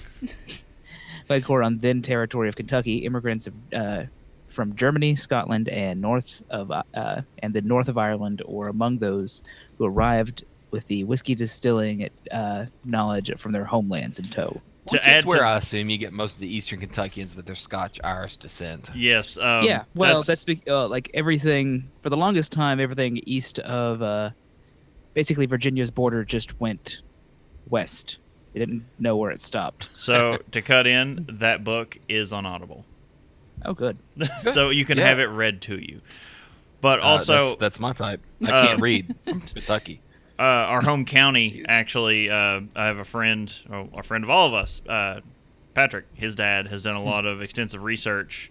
corn on then territory of Kentucky. Immigrants of uh, from Germany, Scotland, and north of uh, and the north of Ireland were among those who arrived with the whiskey distilling uh, knowledge from their homelands in tow. Which is where to... I assume you get most of the Eastern Kentuckians with their Scotch-Irish descent. Yes. Um, yeah. Well, that's, that's uh, like everything for the longest time. Everything east of uh, basically Virginia's border just went west. They didn't know where it stopped. So to cut in, that book is on Audible. Oh, good. So you can yeah. have it read to you. But also... Uh, that's, that's my type. I can't uh, read. I'm Kentucky. Uh, our home county, Jeez. actually, uh, I have a friend, well, a friend of all of us, uh, Patrick, his dad, has done a lot of extensive research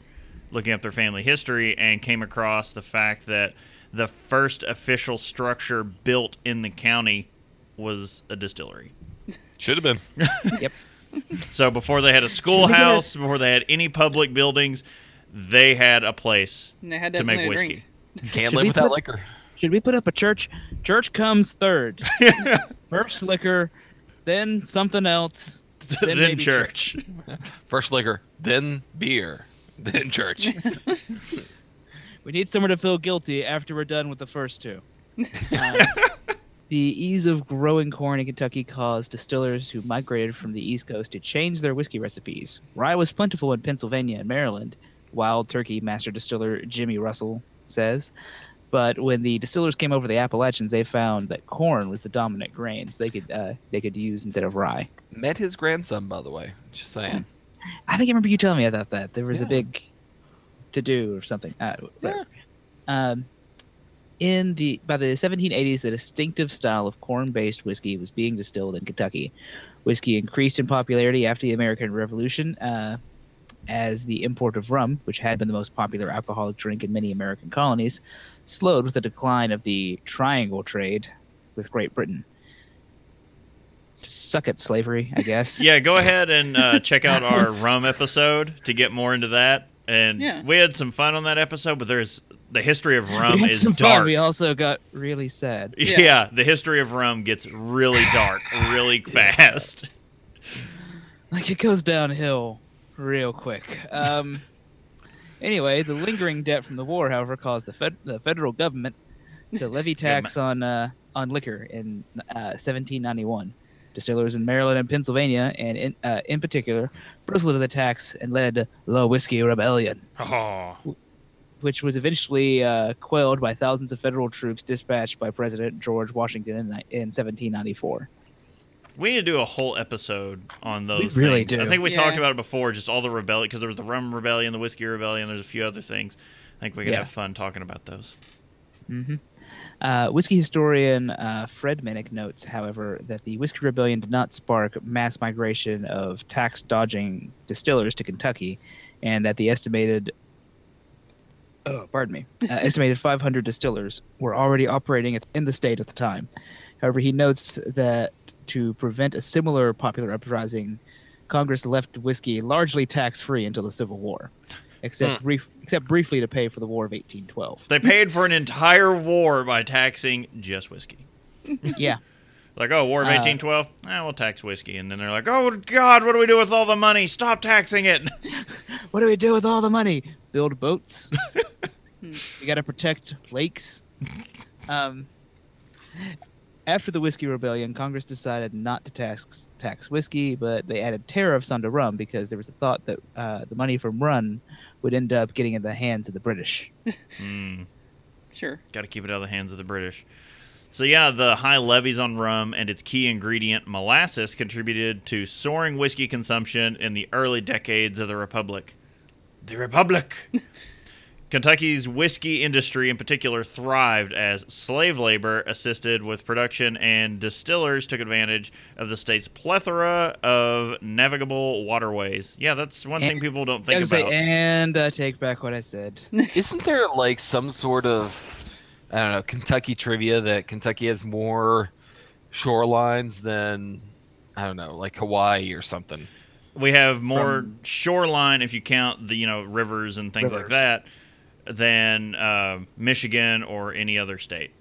looking up their family history and came across the fact that the first official structure built in the county was a distillery. Should have been. Yep. So before they had a schoolhouse, before they had any public buildings, they had a place they had to, to make whiskey. Can't live without put, liquor. Should we put up a church? Church comes third. First liquor, then something else, then, then church. church. First liquor, then beer, then church. We need someone to feel guilty after we're done with the first two. Uh, The ease of growing corn in Kentucky caused distillers who migrated from the East Coast to change their whiskey recipes. Rye was plentiful in Pennsylvania and Maryland, Wild Turkey master distiller Jimmy Russell says. But when the distillers came over the Appalachians, they found that corn was the dominant grain, so they could uh, they could use instead of rye. Met his grandson, by the way. Just saying. Yeah. I think I remember you telling me about that. There was yeah. a big to-do or something. Uh, yeah. Um. In the by the seventeen eighties, the distinctive style of corn-based whiskey was being distilled in Kentucky. Whiskey increased in popularity after the American Revolution, uh, as the import of rum, which had been the most popular alcoholic drink in many American colonies, slowed with the decline of the triangle trade with Great Britain. Suck it, slavery, I guess. Yeah, go ahead and uh, check out our rum episode to get more into that. And yeah. we had some fun on that episode, but there's... The history of rum is dark. Fun. We also got really sad. Yeah. yeah, the history of rum gets really dark really fast. Like, it goes downhill real quick. Um, anyway, the lingering debt from the war, however, caused the, fed- the federal government to levy tax on uh, on liquor in uh, seventeen ninety-one. Distillers in Maryland and Pennsylvania, and in, uh, in particular, bristled to the tax and led the Whiskey Rebellion. Oh. Which was eventually uh, quelled by thousands of federal troops dispatched by President George Washington in, in seventeen ninety-four. We need to do a whole episode on those. We really things. do. I think we yeah. talked about it before, just all the rebellion, because there was the Rum Rebellion, the Whiskey Rebellion, there's a few other things. I think we could yeah. have fun talking about those. Mm-hmm. Uh, whiskey historian uh, Fred Minnick notes, however, that the Whiskey Rebellion did not spark mass migration of tax-dodging distillers to Kentucky, and that the estimated Oh, pardon me. Uh, estimated five hundred distillers were already operating at, in the state at the time. However, he notes that to prevent a similar popular uprising, Congress left whiskey largely tax-free until the Civil War, except mm. re- except briefly to pay for the War of eighteen twelve. They paid for an entire war by taxing just whiskey. Yeah. Like, oh, War of eighteen twelve? Uh, eh, we'll tax whiskey. And then they're like, oh, God, what do we do with all the money? Stop taxing it. What do we do with all the money? build boats. We got to protect lakes. Um, after the Whiskey Rebellion, Congress decided not to tax tax whiskey, but they added tariffs onto rum because there was a thought that uh, the money from rum would end up getting in the hands of the British. Mm. Sure. Got to keep it out of the hands of the British. So yeah, the high levies on rum and its key ingredient, molasses, contributed to soaring whiskey consumption in the early decades of the Republic. The Republic! Kentucky's whiskey industry in particular thrived as slave labor assisted with production, and distillers took advantage of the state's plethora of navigable waterways. Yeah, that's one and, thing people don't think about. Say, and I take back what I said. Isn't there like some sort of, I don't know, Kentucky trivia that Kentucky has more shorelines than, I don't know, like Hawaii or something? We have more From, shoreline if you count the, you know, rivers and things rivers. like that. Than uh, Michigan or any other state.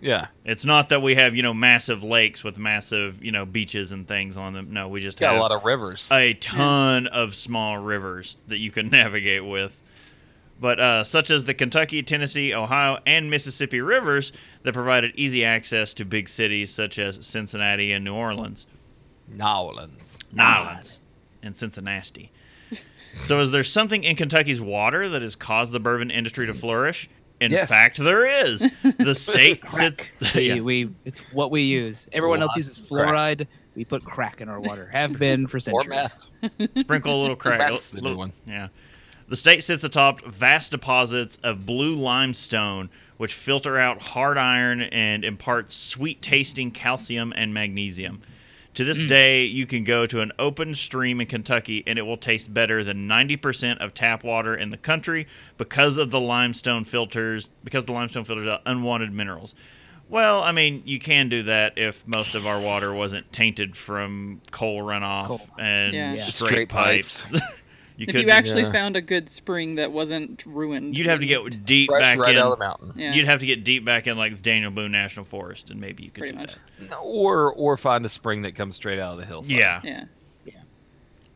Yeah. It's not that we have, you know, massive lakes with massive, you know, beaches and things on them. No, we just yeah, have a lot of rivers. A ton yeah. of small rivers that you can navigate with. But uh, such as the Kentucky, Tennessee, Ohio, and Mississippi rivers that provided easy access to big cities such as Cincinnati and New Orleans. New Orleans. New Orleans. And Cincinnati. So is there something in Kentucky's water that has caused the bourbon industry to flourish? In yes. fact, there is. The state... crack. Sits, yeah. we, we, it's what we use. Everyone Lots else uses fluoride. Crack. We put crack in our water. Have been for centuries. Sprinkle a little crack. That's the new one. Yeah. The state sits atop vast deposits of blue limestone, which filter out hard iron and impart sweet-tasting calcium and magnesium. To this mm. day, you can go to an open stream in Kentucky, and it will taste better than ninety percent of tap water in the country because of the limestone filters, because the limestone filters out unwanted minerals. Well, I mean, you can do that if most of our water wasn't tainted from coal runoff coal. and yeah. Yeah. Straight, straight pipes. pipes. you if you actually yeah. found a good spring that wasn't ruined. You'd have to get deep Fresh back right in. Out of the mountain. Yeah. You'd have to get deep back in, like, Daniel Boone National Forest, and maybe you could Pretty do much. that. Or or find a spring that comes straight out of the hillside. Yeah. Yeah. yeah.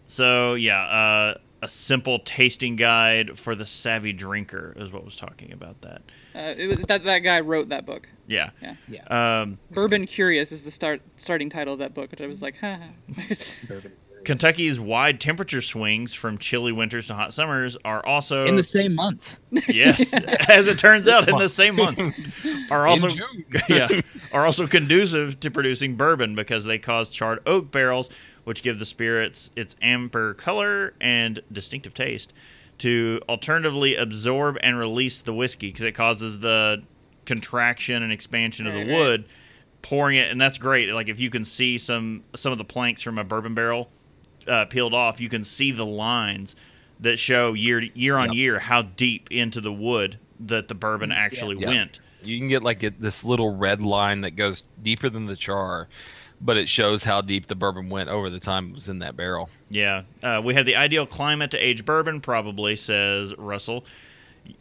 So, yeah, uh, a simple tasting guide for the savvy drinker is what was talking about that. Uh, it was, that that guy wrote that book. Yeah. Yeah. yeah. Um, Bourbon Curious is the start starting title of that book, which I was like, huh. Bourbon Kentucky's wide temperature swings from chilly winters to hot summers are also... In the same month. Yes. As it turns out, in the same month. Are also in June. yeah, are also conducive to producing bourbon because they cause charred oak barrels, which give the spirits its amber color and distinctive taste, to alternatively absorb and release the whiskey because it causes the contraction and expansion right, of the right. wood, pouring it. And that's great. Like, if you can see some, some of the planks from a bourbon barrel... Uh, peeled off, you can see the lines that show year year on yep. year how deep into the wood that the bourbon actually yeah. went. You can get like a, this little red line that goes deeper than the char, but it shows how deep the bourbon went over the time it was in that barrel. Yeah. Uh, we have the ideal climate to age bourbon, probably, says Russell.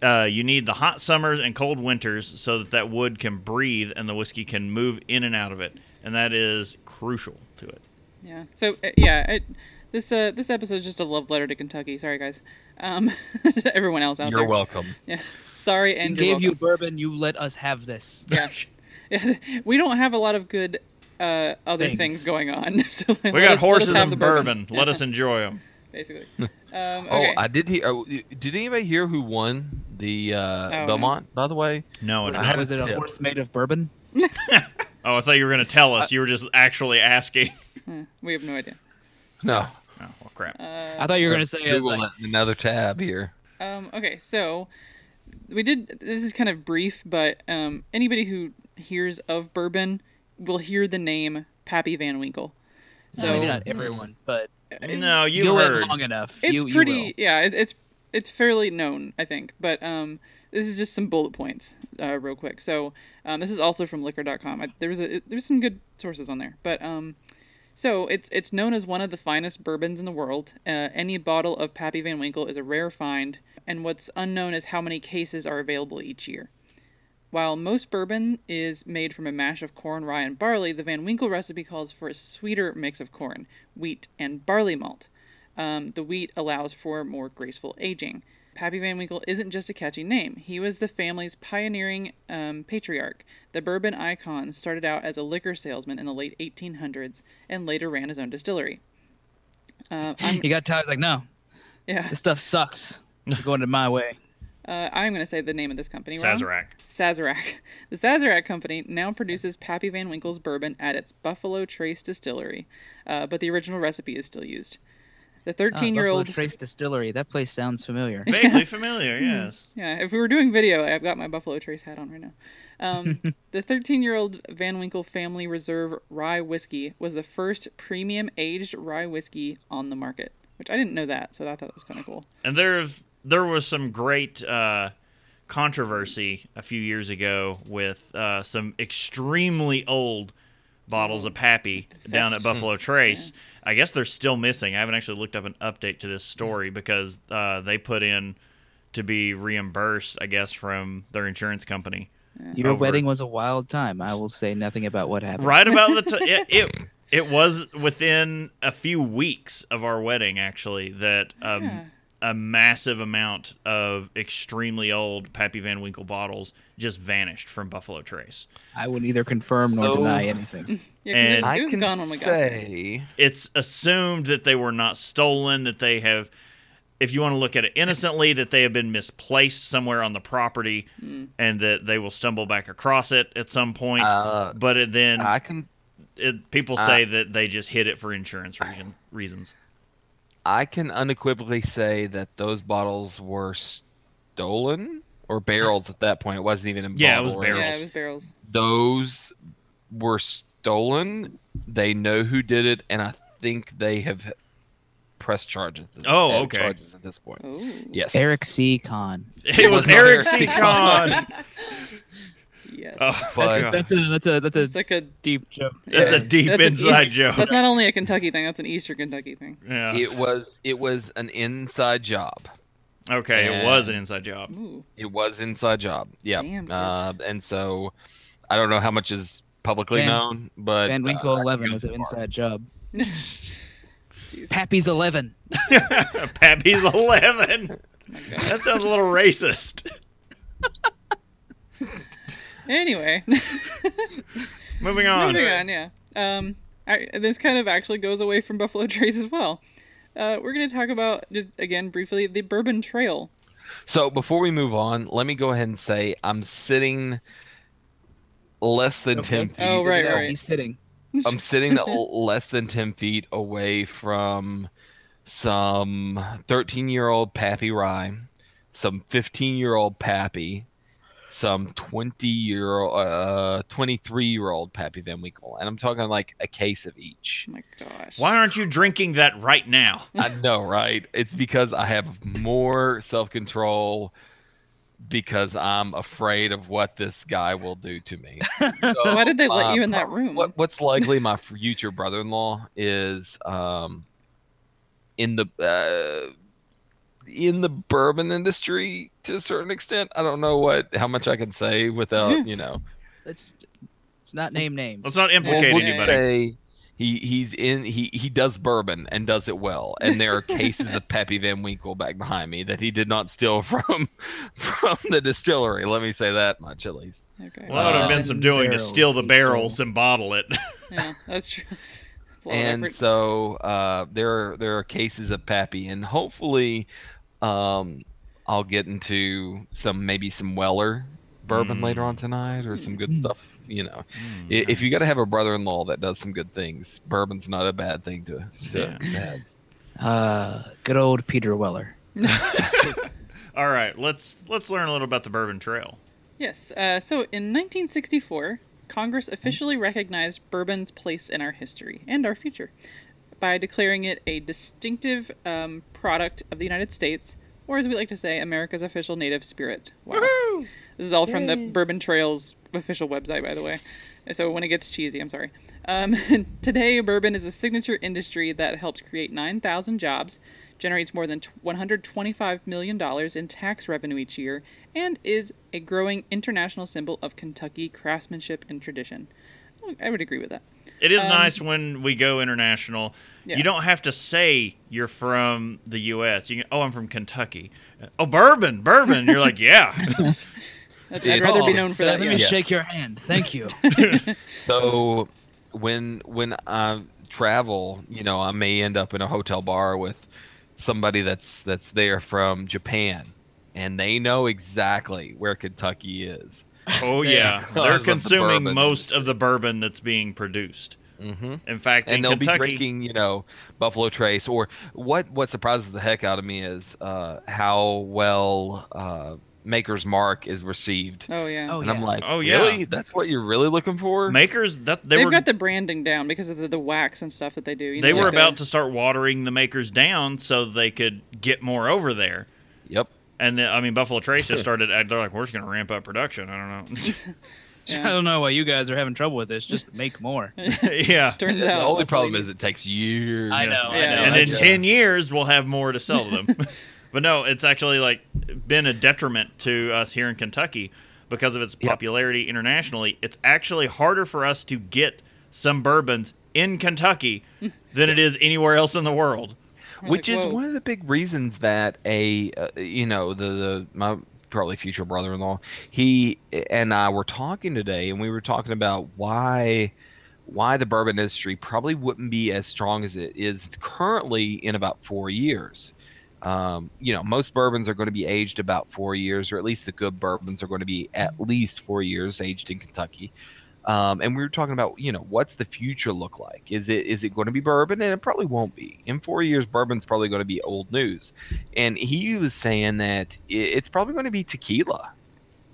Uh, you need the hot summers and cold winters so that that wood can breathe and the whiskey can move in and out of it, and that is crucial to it. Yeah. So uh, yeah, it, this uh this episode is just a love letter to Kentucky. Sorry guys, um, to everyone else out you're there. You're welcome. Yeah. Sorry, and we gave welcome. you bourbon. You let us have this. Yeah. yeah. We don't have a lot of good uh, other things. things going on. So we got us, horses and bourbon. bourbon. Let us enjoy them. Basically. Um, okay. Oh, I did hear. Oh, did anybody hear who won the uh, oh, Belmont? No. By the way, no. It's not. Was it a tip. horse made of bourbon? Oh, I thought you were going to tell us. You were just actually asking. We have no idea. No. Oh, well, crap. Uh, I thought you were going to say... Google like, another tab here. Um, okay, so we did... This is kind of brief, but um, anybody who hears of bourbon will hear the name Pappy Van Winkle. So no, maybe not everyone, but... It, no, you you'll heard. long enough. It's you, pretty... You yeah, it, it's it's fairly known, I think, but... Um, this is just some bullet points, uh, real quick. So um, this is also from liquor dot com. I, there was a, it, there's some good sources on there. But um, so it's it's known as one of the finest bourbons in the world. Uh, any bottle of Pappy Van Winkle is a rare find, and what's unknown is how many cases are available each year. While most bourbon is made from a mash of corn, rye, and barley, the Van Winkle recipe calls for a sweeter mix of corn, wheat, and barley malt. Um, the wheat allows for more graceful aging. Pappy Van Winkle isn't just a catchy name. He was the family's pioneering um, patriarch. The bourbon icon started out as a liquor salesman in the late eighteen hundreds and later ran his own distillery. Uh, he got tired. Like, no, yeah, this stuff sucks. It's going to my way. Uh, I'm going to say the name of this company. Sazerac. Sazerac. The Sazerac Company now produces Pappy Van Winkle's bourbon at its Buffalo Trace Distillery, uh, but the original recipe is still used. The thirteen-year-old oh, Trace Distillery. That place sounds familiar. Vaguely familiar, yes. Yeah. If we were doing video, I've got my Buffalo Trace hat on right now. Um, the thirteen-year-old Van Winkle Family Reserve Rye Whiskey was the first premium-aged rye whiskey on the market, which I didn't know that, so I thought that was kind of cool. And there's there was some great uh, controversy a few years ago with uh, some extremely old bottles of Pappy down at Buffalo Trace. Yeah. I guess they're still missing. I haven't actually looked up an update to this story because uh, they put in to be reimbursed, I guess, from their insurance company. Yeah. Your over. wedding was a wild time. I will say nothing about what happened. Right about the time. it, it, it was within a few weeks of our wedding, actually, that um, yeah. a massive amount of extremely old Pappy Van Winkle bottles just vanished from Buffalo Trace. I would neither confirm so, nor deny anything. Yeah, and I can gone when say... Got it's assumed that they were not stolen, that they have, if you want to look at it innocently, that they have been misplaced somewhere on the property mm. and that they will stumble back across it at some point. Uh, but it then I can, it, people say I, that they just hid it for insurance reason, reasons. I can unequivocally say that those bottles were stolen or barrels at that point. It wasn't even in yeah, bottles. It was barrels. Yeah, it was barrels. Those were stolen. They know who did it, and I think they have pressed charges. This, oh, okay. Charges at this point. Ooh. Yes. Eric C. Con. It, it was, was Eric C. Con. Yes. Oh, that's, that's a that's a that's a, like a deep joke. That's yeah. a deep that's inside an, joke. That's not only a Kentucky thing. That's an Eastern Kentucky thing. Yeah. It was it was an inside job. Okay, and it was an inside job. Ooh. It was inside job. Yeah. Damn, uh, and so, I don't know how much is publicly Van, known, but Van Winkle uh, eleven was an inside job. Pappy's eleven. Pappy's eleven. Oh, that sounds a little racist. Anyway, moving on. Moving on, yeah. Um, I, this kind of actually goes away from Buffalo Trace as well. Uh, we're going to talk about, just again briefly, the Bourbon Trail. So before we move on, let me go ahead and say I'm sitting less than okay. ten feet. Oh, right, right. He's sitting. I'm sitting less than ten feet away from some thirteen-year-old Pappy Rye, some fifteen-year-old Pappy, some twenty year uh twenty-three year old Pappy Van Winkle, and I'm talking like a case of each. Oh my gosh, why aren't you drinking that right now? I know, right? It's because I have more self-control because I'm afraid of what this guy will do to me. So, why did they um, let you in that room? What, what's likely my future brother-in-law is um in the uh in the bourbon industry to a certain extent. I don't know what how much I can say without, you know. Let's let's not name names. Let's not implicate well, anybody. He he's in he he does bourbon and does it well. And there are cases of Pappy Van Winkle back behind me that he did not steal from from the distillery. Let me say that much at least. Okay. Well, that would have been um, some doing barrels, to steal the barrels stole. and bottle it. Yeah, that's true. And so uh, there are, there are cases of Pappy, and hopefully um, I'll get into some maybe some Weller bourbon mm. later on tonight, or some good mm. stuff. You know, mm, if nice. you got to have a brother-in-law that does some good things, bourbon's not a bad thing to, to yeah. have. Uh, good old Peter Weller. All right, let's let's learn a little about the Bourbon Trail. Yes. Uh, so in nineteen sixty-four. Congress officially recognized bourbon's place in our history and our future by declaring it a distinctive um, product of the United States, or as we like to say, America's official native spirit. Wow. Woo-hoo! This is all from Yay. the Bourbon Trail's official website, by the way. So when it gets cheesy, I'm sorry. Um, today, bourbon is a signature industry that helps create nine thousand jobs, generates more than one hundred twenty-five million dollars in tax revenue each year, and is a growing international symbol of Kentucky craftsmanship and tradition. I would agree with that. It is um, nice when we go international. Yeah. You don't have to say you're from the U S You can, oh, I'm from Kentucky. Oh, bourbon, bourbon. You're like, yeah. I'd, I'd rather be known for that. Let me yeah. shake your hand. Thank you. So when when I travel, you know, I may end up in a hotel bar with somebody that's that's there from Japan, and they know exactly where Kentucky is. Oh, yeah. They're consuming the most of the bourbon that's being produced. Mm-hmm. In fact, and in they'll Kentucky, be drinking, you know, Buffalo Trace. Or what, what surprises the heck out of me is uh, how well uh, Maker's Mark is received. Oh, yeah. And oh, yeah. I'm like, oh, yeah. really? That's what you're really looking for? Maker's? That, they They've were, got the branding down because of the, the wax and stuff that they do. You they know, were like about the, to start watering the Maker's down so they could get more over there. Yep. And then, I mean, Buffalo Trace just started, they're like, we're just going to ramp up production. I don't know. yeah. I don't know why you guys are having trouble with this. Just make more. yeah. Turns out. The only problem is it takes years. I know. Yeah. I know. And I in know. ten years, we'll have more to sell them. But no, it's actually like been a detriment to us here in Kentucky because of its popularity yep. internationally. It's actually harder for us to get some bourbons in Kentucky than yeah. it is anywhere else in the world. Which like, is whoa. one of the big reasons that a, uh, you know, the, the my probably future brother-in-law, he and I were talking today, and we were talking about why why the bourbon industry probably wouldn't be as strong as it is currently in about four years. Um, you know, most bourbons are going to be aged about four years, or at least the good bourbons are going to be at least four years aged in Kentucky. Um, and we were talking about, you know, what's the future look like? Is it is it going to be bourbon? And it probably won't be. In four years, bourbon's probably going to be old news. And he was saying that it's probably going to be tequila,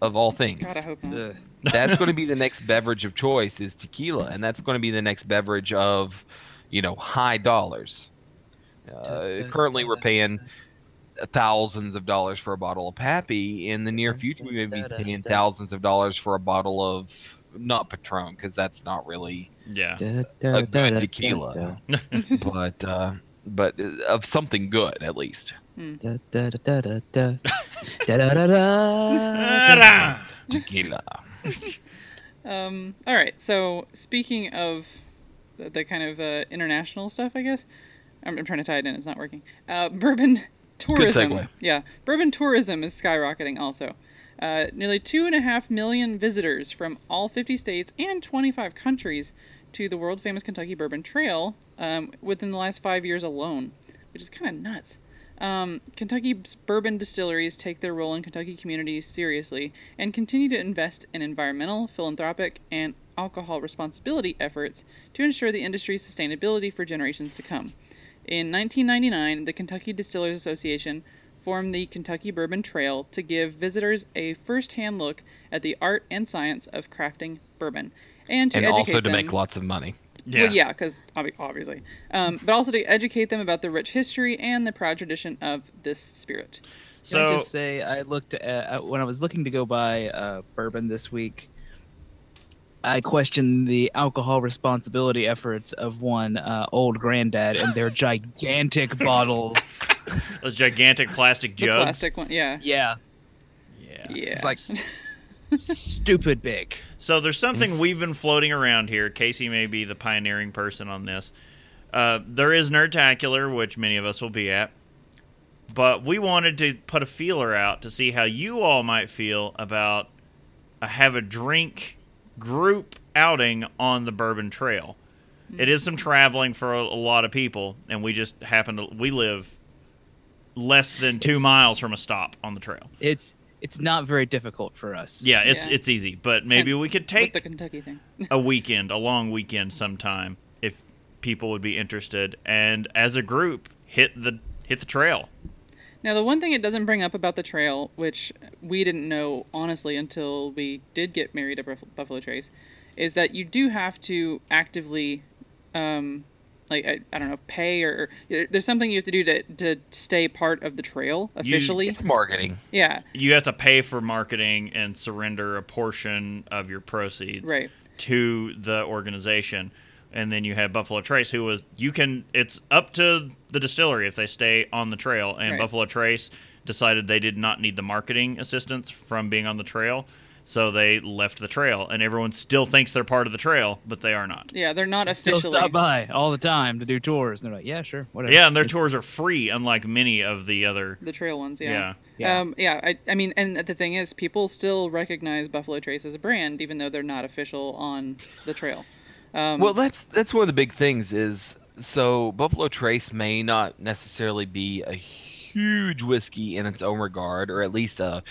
of all things. God, I hope not. That's going to be the next beverage of choice is tequila, and that's going to be the next beverage of, you know, high dollars. Uh, currently, we're paying thousands of dollars for a bottle of Pappy. In the near future, we may be paying thousands of dollars for a bottle of not Patron, because that's not really yeah da, da, a good da, tequila, da, da. but uh, but of something good at least. Tequila. Um. All right. So speaking of the, the kind of uh, international stuff, I guess I'm, I'm trying to tie it in. It's not working. Uh, bourbon tourism. Good segue. Yeah, bourbon tourism is skyrocketing also. Uh, nearly two and a half million visitors from all fifty states and twenty-five countries to the world-famous Kentucky Bourbon Trail um, within the last five years alone, which is kind of nuts. Um, Kentucky's bourbon distilleries take their role in Kentucky communities seriously and continue to invest in environmental, philanthropic, and alcohol responsibility efforts to ensure the industry's sustainability for generations to come. In nineteen ninety-nine, the Kentucky Distillers Association formed the Kentucky Bourbon Trail to give visitors a first-hand look at the art and science of crafting bourbon, and to and educate also to them. Make lots of money. Yeah, well, yeah, because obviously, um, but also to educate them about the rich history and the proud tradition of this spirit. So, can I just say, I looked at, when I was looking to go buy uh, bourbon this week, I questioned the alcohol responsibility efforts of one uh, old granddad and their gigantic bottles. Those gigantic plastic jugs. The plastic one, yeah. Yeah. Yeah. yeah. It's like stupid big. So there's something we've been floating around here. Casey may be the pioneering person on this. Uh, there is Nerdtacular, which many of us will be at. But we wanted to put a feeler out to see how you all might feel about a have a drink group outing on the Bourbon Trail. It is some traveling for a, a lot of people, and we just happen to we live less than two it's, miles from a stop on the trail. It's it's not very difficult for us. Yeah, it's yeah. it's easy, but maybe and we could take the Kentucky thing. a weekend, a long weekend sometime if people would be interested, and as a group hit the hit the trail. Now, the one thing it doesn't bring up about the trail, which we didn't know, honestly, until we did get married at Buffalo Trace, is that you do have to actively, um, like, I, I don't know, pay or, or... There's something you have to do to, to stay part of the trail, officially. You, it's marketing. Yeah. You have to pay for marketing and surrender a portion of your proceeds right. to the organization. And then you have Buffalo Trace, who was, you can, it's up to the distillery if they stay on the trail. And right. Buffalo Trace decided they did not need the marketing assistance from being on the trail. So they left the trail, and everyone still thinks they're part of the trail, but they are not. Yeah, they're not they officially. Still stop by all the time to do tours. And they're like, yeah, sure, whatever. Yeah, and their it's... tours are free, unlike many of the other... The trail ones, yeah. Yeah, yeah. Um, yeah I, I mean, and the thing is, people still recognize Buffalo Trace as a brand, even though they're not official on the trail. Um, well, that's that's one of the big things is, so Buffalo Trace may not necessarily be a huge whiskey in its own regard, or at least a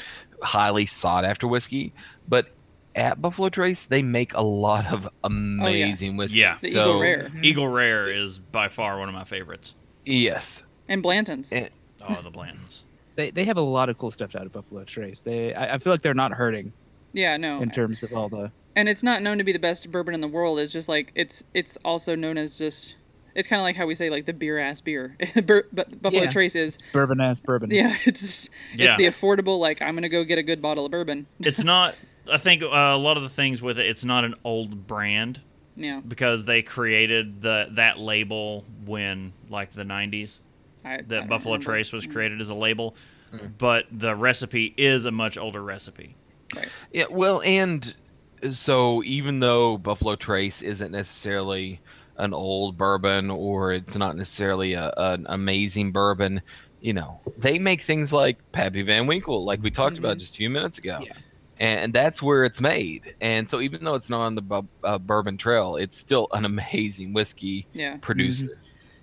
highly sought after whiskey, but at Buffalo Trace they make a lot of amazing oh, yeah. whiskey. Yeah, the so, Eagle Rare. Eagle Rare is by far one of my favorites. Yes, and Blanton's. And, oh, the Blanton's. They they have a lot of cool stuff out of Buffalo Trace. They I, I feel like they're not hurting. Yeah, no. In terms of all the. And it's not known to be the best bourbon in the world. It's just like it's it's also known as just. It's kind of like how we say, like, the beer-ass beer. Bur- but Buffalo yeah. Trace is... It's bourbon-ass bourbon. Yeah, it's yeah. it's the affordable, like, I'm going to go get a good bottle of bourbon. It's not... I think uh, a lot of the things with it, it's not an old brand. Yeah. Because they created the that label when, like, the nineties. I, that I Buffalo remember. Trace was created as a label. Mm-hmm. But the recipe is a much older recipe. Right. Yeah, well, and so even though Buffalo Trace isn't necessarily... an old bourbon, or it's not necessarily a, an amazing bourbon, you know, they make things like Pappy Van Winkle, like we talked mm-hmm. about just a few minutes ago. Yeah. And that's where it's made. And so even though it's not on the bu- uh, bourbon trail, it's still an amazing whiskey yeah. producer. Mm-hmm.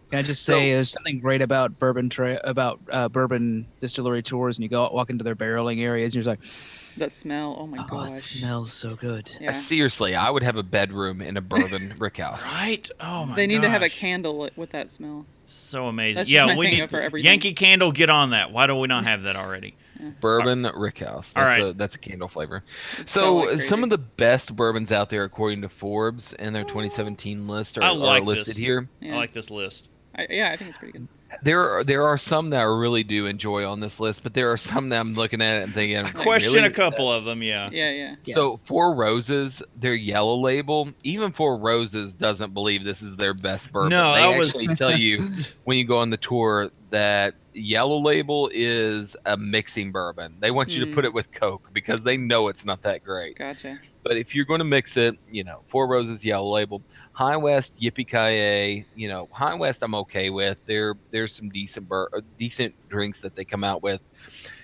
Can I just say so, there's something great about bourbon tra- about uh, bourbon distillery tours, and you go out, walk into their barreling areas, and you're just like, that smell, oh my oh, gosh. It smells so good. Yeah. Uh, seriously, I would have a bedroom in a bourbon rickhouse. Right? Oh my They need gosh. to have a candle with that smell. So amazing. That's yeah, we need for everything. Yankee Candle, get on that. Why do we not have that already? Yeah. Bourbon right. rickhouse. That's All right. a that's a candle flavor. It's so so some of the best bourbons out there according to Forbes and their twenty seventeen list are, I like are listed this. here. Yeah. I like this list. I, yeah, I think it's pretty good. There are there are some that I really do enjoy on this list, but there are some that I'm looking at and thinking. I question really? a couple That's... of them, yeah. Yeah, yeah. yeah. So Four Roses, their yellow label, even Four Roses doesn't believe this is their best bourbon. No, they I actually was... tell you when you go on the tour that yellow label is a mixing bourbon. They want you mm-hmm. to put it with Coke because they know it's not that great. Gotcha. But if you're going to mix it, you know, Four Roses yellow label, High West Yippee-Ki-Yay, you know, High West I'm okay with. There there's some decent bur- decent drinks that they come out with.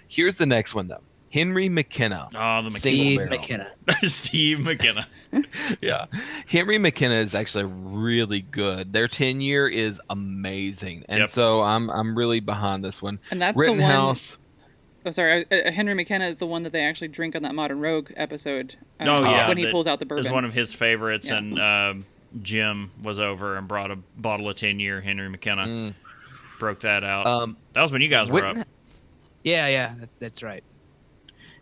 Here's the next one though. Henry McKenna. Oh, the McKenna. Steve McKenna. Steve McKenna. yeah. Henry McKenna is actually really good. Their ten year is amazing. And yep. so I'm I'm really behind this one. And that's Rittenhouse. The one... Oh, sorry. Uh, Henry McKenna is the one that they actually drink on that Modern Rogue episode. Um, oh, yeah. When he that pulls out the bourbon. It's one of his favorites. Yeah. And uh, Jim was over and brought a bottle of ten year Henry McKenna. Mm. Broke that out. Um, that was when you guys Witten- were up. Yeah, yeah. That, that's right.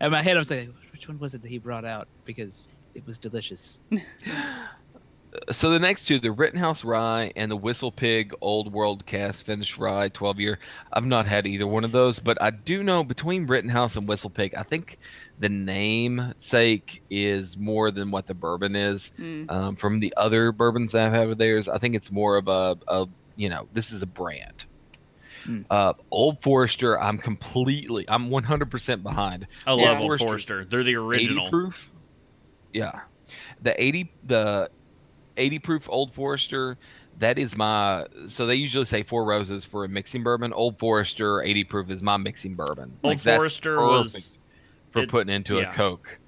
In my head, I was like, which one was it that he brought out? Because it was delicious. So the next two, the Rittenhouse Rye and the Whistle Pig Old World Cast Finished Rye twelve year. I've not had either one of those, but I do know between Rittenhouse and Whistle Pig, I think the namesake is more than what the bourbon is. Mm. Um, from the other bourbons that I've had with theirs, I think it's more of a, a you know, this is a brand. Uh, Old Forester, I'm completely, I'm one hundred percent behind. I Old love Forester. Old Forester. They're the original. eighty proof Yeah. The eighty, the eighty proof Old Forester, that is my, so they usually say Four Roses for a mixing bourbon. Old Forester, eighty proof is my mixing bourbon. Old like, Forester was. For it, putting into yeah. a Coke.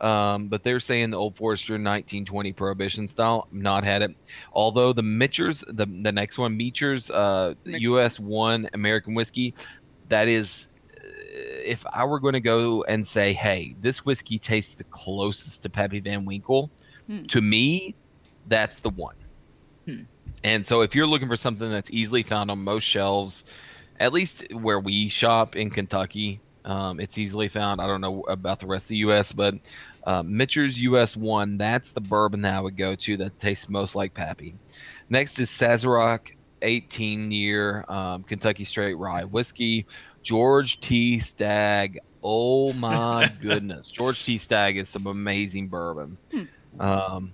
Um, but they're saying the Old Forester nineteen twenty Prohibition style. Not had it. Although the Meechers, the the next one, Meechers, uh, U S one American whiskey, that is, if I were going to go and say, hey, this whiskey tastes the closest to Pappy Van Winkle, hmm. to me, that's the one. Hmm. And so if you're looking for something that's easily found on most shelves, at least where we shop in Kentucky, um, it's easily found. I don't know about the rest of the U S, but uh, Meechers U S one, that's the bourbon that I would go to that tastes most like Pappy. Next is Sazerac eighteen year um, Kentucky Straight Rye Whiskey, George T. Stagg. Oh my goodness. George T. Stagg is some amazing bourbon. Hmm. Um,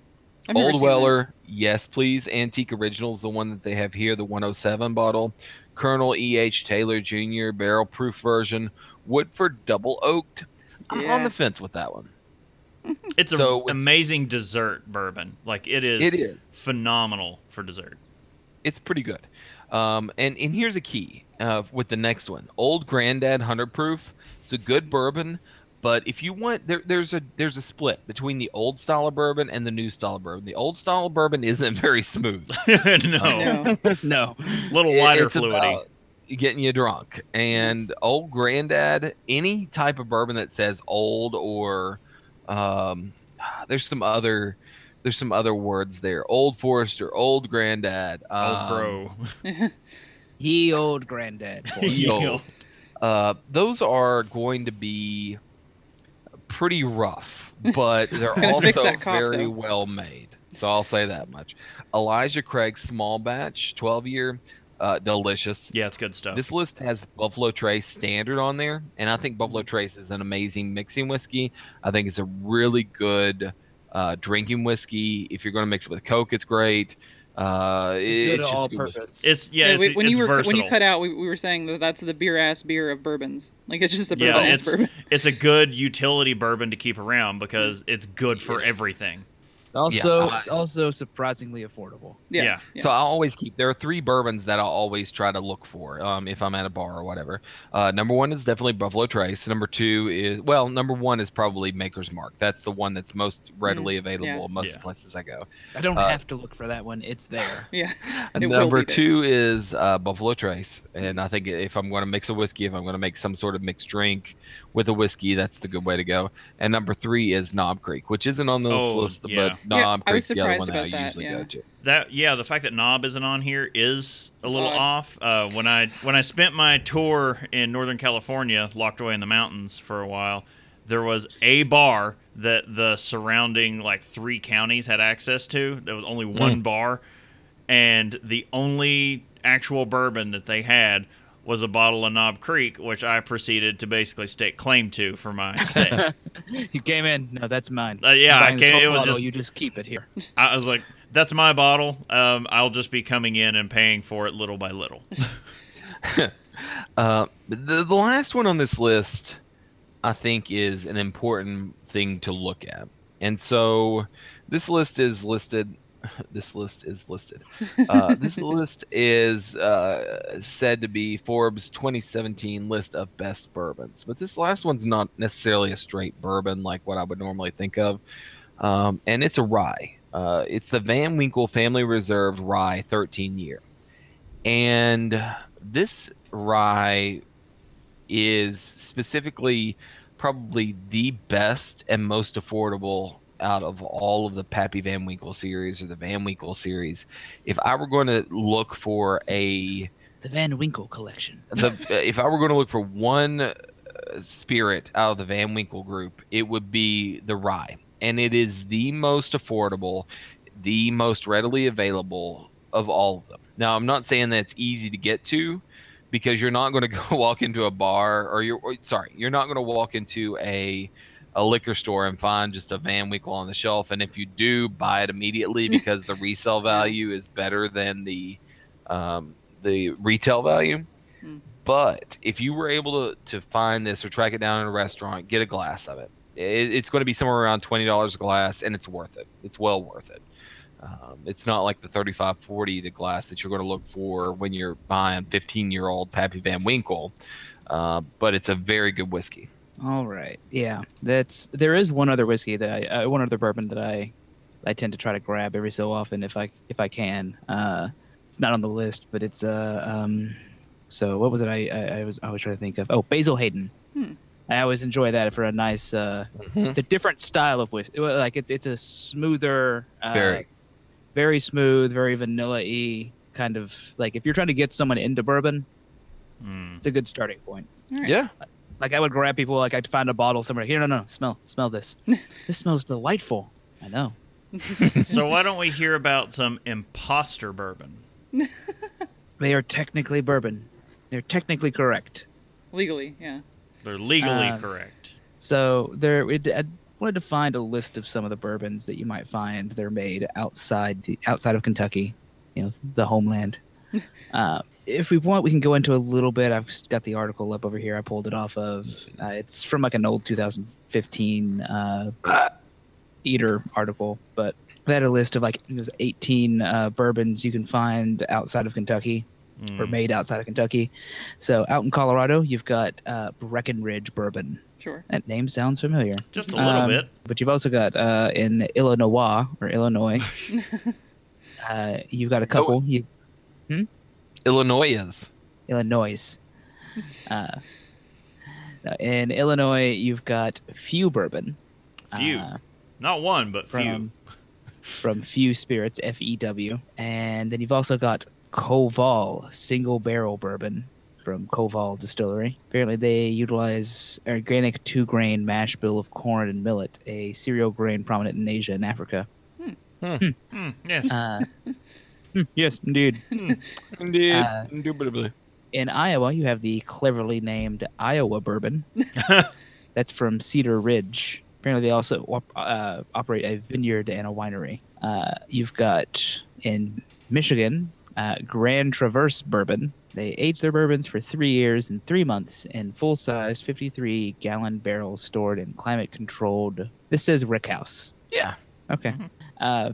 Old Weller, yes please. Antique Originals, the one that they have here, the one oh seven bottle. Colonel E H. Taylor Junior barrel proof version, Woodford double oaked. I'm yeah. on the fence with that one. It's an so amazing dessert bourbon. Like it is, it is phenomenal for dessert. It's pretty good. Um, and, and here's a key uh, with the next one. Old Grandad one hundred Proof. It's a good bourbon, but if you want, there, there's a there's a split between the old style of bourbon and the new style of bourbon. The old style of bourbon isn't very smooth. no. no. no. A little wider it, fluidy. Getting you drunk. And Old Grandad, any type of bourbon that says old or um, there's some other there's some other words there. Old Forester, Old Grandad, um, Old Bro, Ye Old Grandad. Ye old. Uh, those are going to be pretty rough, but they're also cough, very though. well made. So I'll say that much. Elijah Craig Small Batch, twelve year. Uh, delicious. Yeah, it's good stuff. This list has Buffalo Trace Standard on there, and I think Buffalo Trace is an amazing mixing whiskey. I think it's a really good uh, drinking whiskey. If you're going to mix it with Coke, it's great. Uh, it's, it's all-purpose. It's yeah. yeah it's, when it's you were versatile. When you cut out, we, we were saying that that's the beer-ass beer of bourbons. Like it's just a bourbon-ass yeah, it's, bourbon. It's a good utility bourbon to keep around because it's good for yes. everything. It's also, yeah, it's also surprisingly affordable. Yeah. yeah. So I always keep, there are three bourbons that I always try to look for um, if I'm at a bar or whatever. Uh, number one is definitely Buffalo Trace. Number two is, well, number one is probably Maker's Mark. That's the one that's most readily available yeah. most yeah. places I go. I don't uh, have to look for that one. It's there. Yeah. It number two is uh, Buffalo Trace. And I think if I'm going to mix a whiskey, if I'm going to make some sort of mixed drink with a whiskey, that's the good way to go. And number three is Knob Creek, which isn't on this oh, list, yeah. but Knob yeah, I was surprised about I that. Yeah. Go to. That yeah, the fact that Knob isn't on here is a little Odd. off. Uh, when I when I spent my tour in Northern California, locked away in the mountains for a while, there was a bar that the surrounding like three counties had access to. There was only one mm. bar, and the only actual bourbon that they had was a bottle of Knob Creek, which I proceeded to basically stake claim to for my stake. You came in, no, that's mine. Uh, yeah, I came. It was bottle, just you just keep it here. I was like, that's my bottle. Um, I'll just be coming in and paying for it little by little. uh, the the last one on this list, I think, is an important thing to look at, and so this list is listed. This list is listed. Uh, this list is uh, said to be Forbes twenty seventeen list of best bourbons. But this last one's not necessarily a straight bourbon like what I would normally think of. Um, and it's a rye. Uh, it's the Van Winkle Family Reserve Rye thirteen year. And this rye is specifically probably the best and most affordable out of all of the Pappy Van Winkle series or the Van Winkle series. If I were going to look for a... The Van Winkle collection. the, if I were going to look for one uh, spirit out of the Van Winkle group, it would be the rye. And it is the most affordable, the most readily available of all of them. Now, I'm not saying that it's easy to get to because you're not going to go walk into a bar or you're... Or, sorry, you're not going to walk into a... a liquor store and find just a Van Winkle on the shelf, and if you do, buy it immediately because the resale value is better than the um, the retail value. Mm. But if you were able to, to find this or track it down in a restaurant, get a glass of it. it it's going to be somewhere around twenty dollars a glass, and it's worth it. It's well worth it. Um, it's not like the thirty-five forty the glass that you're going to look for when you're buying fifteen-year-old Pappy Van Winkle, uh, but it's a very good whiskey. All right, yeah. That's there is one other whiskey that I, uh, one other bourbon that I, I tend to try to grab every so often if I if I can. Uh, it's not on the list, but it's uh um. So what was it? I I, I was I was trying to think of. Oh, Basil Hayden. Hmm. I always enjoy that for a nice. Uh, mm-hmm. It's a different style of whiskey. Like it's it's a smoother, uh, very, very smooth, very vanilla-y kind of. Like if you're trying to get someone into bourbon, mm. it's a good starting point. All right. Yeah. Like, I would grab people, like, I'd find a bottle somewhere. Here, no, no, smell, smell this. This smells delightful. I know. So why don't we hear about some imposter bourbon? They are technically bourbon. They're technically correct. Legally, yeah. They're legally uh, correct. So there, it, I wanted to find a list of some of the bourbons that you might find they're made outside the, outside of Kentucky, you know, the homeland. Uh, if we want, we can go into a little bit. I've just got the article up over here. I pulled it off of. Uh, it's from like an old twenty fifteen uh, Eater article, but they had a list of like it was eighteen uh, bourbons you can find outside of Kentucky mm. or made outside of Kentucky. So out in Colorado, you've got uh, Breckenridge bourbon. Sure. That name sounds familiar. Just a little um, bit. But you've also got uh, in Illinois or Illinois, uh, you've got a couple. Oh. You, hmm? Illinois. Illinois. Uh, in Illinois, you've got Few Bourbon. Few. Uh, Not one, but from, few. From Few Spirits, F E W. And then you've also got Koval Single Barrel Bourbon from Koval Distillery. Apparently they utilize organic two-grain mash bill of corn and millet, a cereal grain prominent in Asia and Africa. Hmm. Hmm. Hmm. Yeah. Uh, yes, indeed. Indeed. Uh, Indubitably. In Iowa, you have the cleverly named Iowa Bourbon. That's from Cedar Ridge. Apparently, they also uh, operate a vineyard and a winery. Uh, you've got, in Michigan, uh, Grand Traverse Bourbon. They age their bourbons for three years and three months in full-size fifty-three gallon barrels stored in climate-controlled... This says Brickhouse. Yeah. Okay. Mm-hmm. Uh,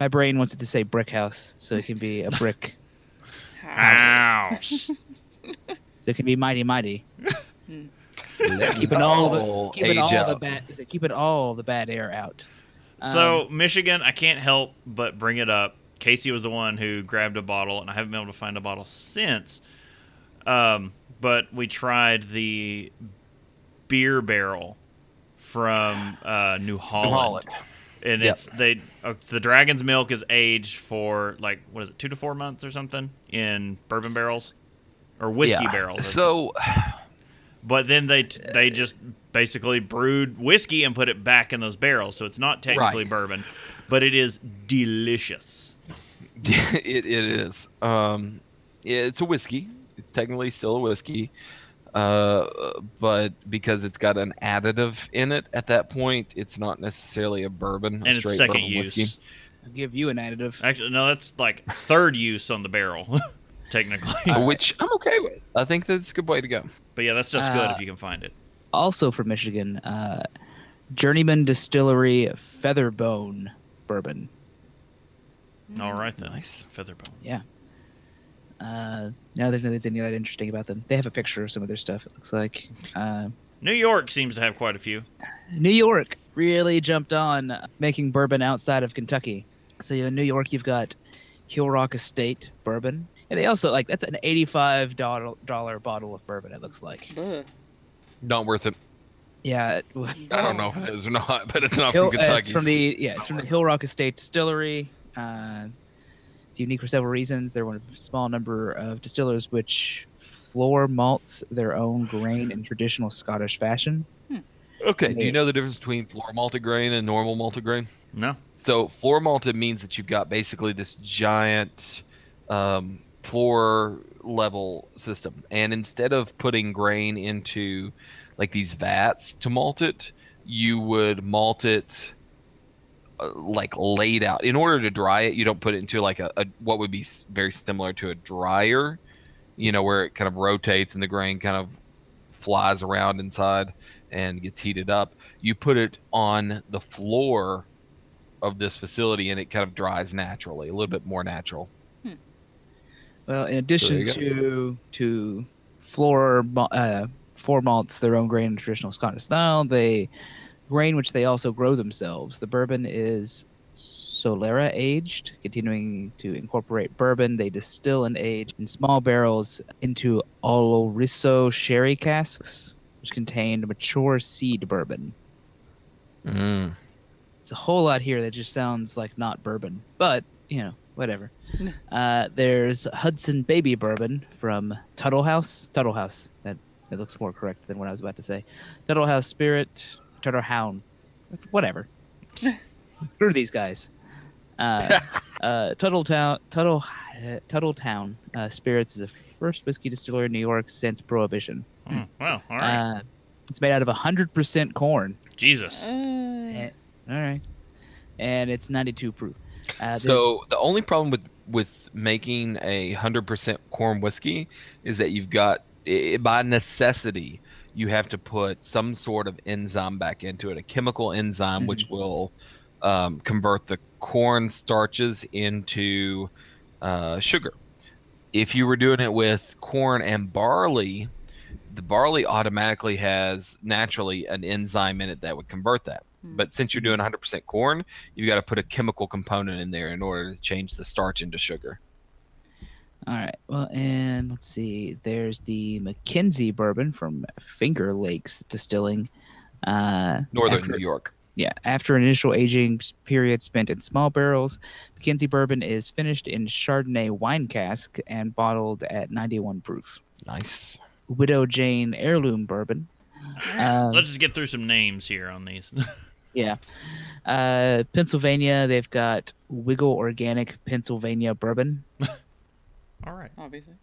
my brain wants it to say Brickhouse, so it can be a brick house. house. So it can be mighty, mighty. Mm. Keeping all, the, keeping, all the bad, keeping all the bad air out. Um, so, Michigan, I can't help but bring it up. Casey was the one who grabbed a bottle, and I haven't been able to find a bottle since. Um, but we tried the beer barrel from uh, New Holland. New Holland. And yep. it's they uh, the Dragon's Milk is aged for, like, what is it, two to four months or something in bourbon barrels? Or whiskey yeah. barrels. So... But then they t- they just basically brewed whiskey and put it back in those barrels, so it's not technically right. bourbon, but it is delicious. it it is. Um, it's a whiskey. It's technically still a whiskey, uh, but because it's got an additive in it at that point, it's not necessarily a bourbon. And a it's straight second bourbon use. Whiskey. I'll give you an additive. Actually, no, that's like third use on the barrel. Technically. Uh, which I'm okay with. I think that's a good way to go. But yeah, that stuff's uh, good if you can find it. Also from Michigan, uh, Journeyman Distillery Featherbone Bourbon. All right, then. Nice. Featherbone. Yeah. Uh, no, there's nothing that interesting about them. They have a picture of some of their stuff, it looks like. Uh, New York seems to have quite a few. New York really jumped on making bourbon outside of Kentucky. So in New York, you've got Hill Rock Estate Bourbon. And they also, like, that's an eighty-five dollars bottle of bourbon, it looks like. Ugh. Not worth it. Yeah. It, well, I don't know if it is or not, but it's not Hill, from Kentucky. It's from the, yeah, it's from the Hill Rock Estate Distillery. Uh, it's unique for several reasons. They're one of a small number of distillers which floor malts their own grain in traditional Scottish fashion. Hmm. Okay, they, do you know the difference between floor malted grain and normal malted grain? No. So floor malted means that you've got basically this giant... Um, floor level system, and instead of putting grain into like these vats to malt it, you would malt it uh, like laid out. In order to dry it, you don't put it into like a, a what would be very similar to a dryer, you know, where it kind of rotates and the grain kind of flies around inside and gets heated up. You put it on the floor of this facility and it kind of dries naturally, a little bit more natural. Well, in addition to to floor uh, floor malts their own grain in traditional Scottish style, they grain which they also grow themselves. The bourbon is Solera aged, continuing to incorporate bourbon. They distill and age in small barrels into Oloroso sherry casks, which contain mature seed bourbon. Mm. There's a whole lot here that just sounds like not bourbon, but you know. Whatever. Uh, there's Hudson Baby Bourbon from Tuttle House. Tuttle House. That, that looks more correct than what I was about to say. Tuttle House Spirit. Tuttle Hound. Whatever. Screw these guys. Uh, uh, Tuttle Town. Tuttle, uh, Tuttle Town uh, Spirits is the first whiskey distillery in New York since Prohibition. Mm, wow. All right. Uh, it's made out of one hundred percent corn. Jesus. Uh, and, all right. And it's ninety-two proof. Uh, so the only problem with, with making a one hundred percent corn whiskey is that you've got, it, by necessity, you have to put some sort of enzyme back into it, a chemical enzyme, mm-hmm. which will um, convert the corn starches into uh, sugar. If you were doing it with corn and barley, the barley automatically has naturally an enzyme in it that would convert that. Mm-hmm. But since you're doing one hundred percent corn, you've got to put a chemical component in there in order to change the starch into sugar. All right. Well, and let's see. There's the McKenzie bourbon from Finger Lakes Distilling. Uh, Northern after, New York. Yeah. After an initial aging period spent in small barrels, McKenzie bourbon is finished in Chardonnay wine cask and bottled at ninety-one proof. Nice. Widow Jane Heirloom Bourbon. Um, Let's just get through some names here on these. yeah. Uh, Pennsylvania, they've got Wiggle Organic Pennsylvania Bourbon. All right. Obviously.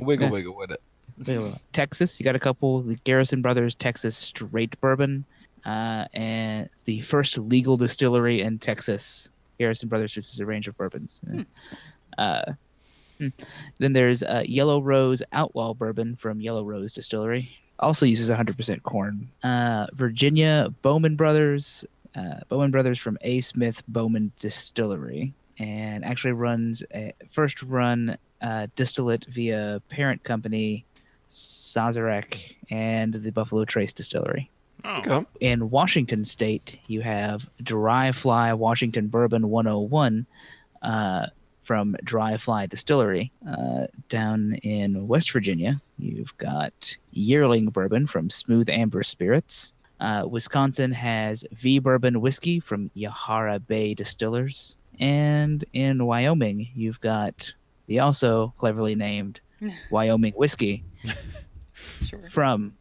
Wiggle, okay. wiggle with it. Wiggle. Texas, you got a couple. The Garrison Brothers Texas Straight Bourbon. Uh, and the first legal distillery in Texas. Garrison Brothers, which is a range of bourbons. Hmm. Uh Then there's uh, Yellow Rose Outlaw Bourbon from Yellow Rose Distillery. Also uses one hundred percent corn. Uh, Virginia Bowman Brothers. Uh, Bowman Brothers from A. Smith Bowman Distillery. And actually runs a first run uh, distillate via parent company Sazerac and the Buffalo Trace Distillery. Oh. Okay. In Washington State, you have Dry Fly Washington Bourbon one oh one. Uh From Dry Fly Distillery uh, down in West Virginia. You've got Yearling Bourbon from Smooth Amber Spirits. Uh, Wisconsin has V Bourbon Whiskey from Yahara Bay Distillers. And in Wyoming, you've got the also cleverly named Wyoming Whiskey sure. from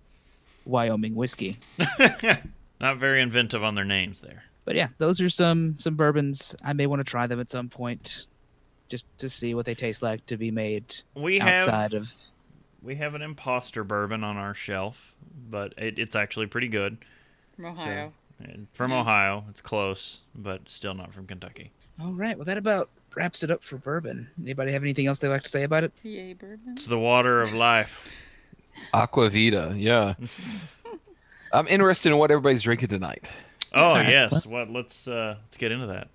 Wyoming Whiskey. Not very inventive on their names there. But yeah, those are some some bourbons. I may want to try them at some point. Just to see what they taste like to be made we outside have, of... We have an imposter bourbon on our shelf, but it, it's actually pretty good. From Ohio. So, from Ohio. It's close, but still not from Kentucky. All right. Well, that about wraps it up for bourbon. Anybody have anything else they'd like to say about it? P A bourbon? It's the water of life. Aqua Vita, yeah. I'm interested in what everybody's drinking tonight. Oh, uh, yes. What? What? Let's, uh, let's get into that.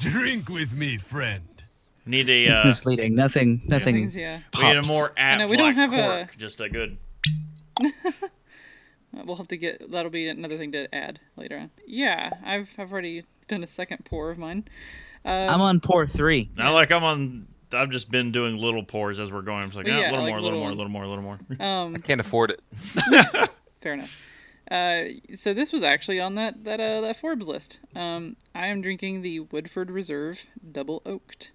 Drink with me, friend. Need a. It's uh, misleading. Nothing. Nothing. Yeah. Pops. We need a more apt. No, we don't have cork, a. Just a good. We'll have to get. That'll be another thing to add later on. Yeah, I've I've already done a second pour of mine. Um, I'm on pour three. Not yeah. like I'm on. I've just been doing little pours as we're going. I'm just like, oh, yeah, a little, like more, little, little, little more, a little more, a little more. Um, I can't afford it. Fair enough. Uh, so this was actually on that that uh, that Forbes list. Um, I am drinking the Woodford Reserve Double Oaked,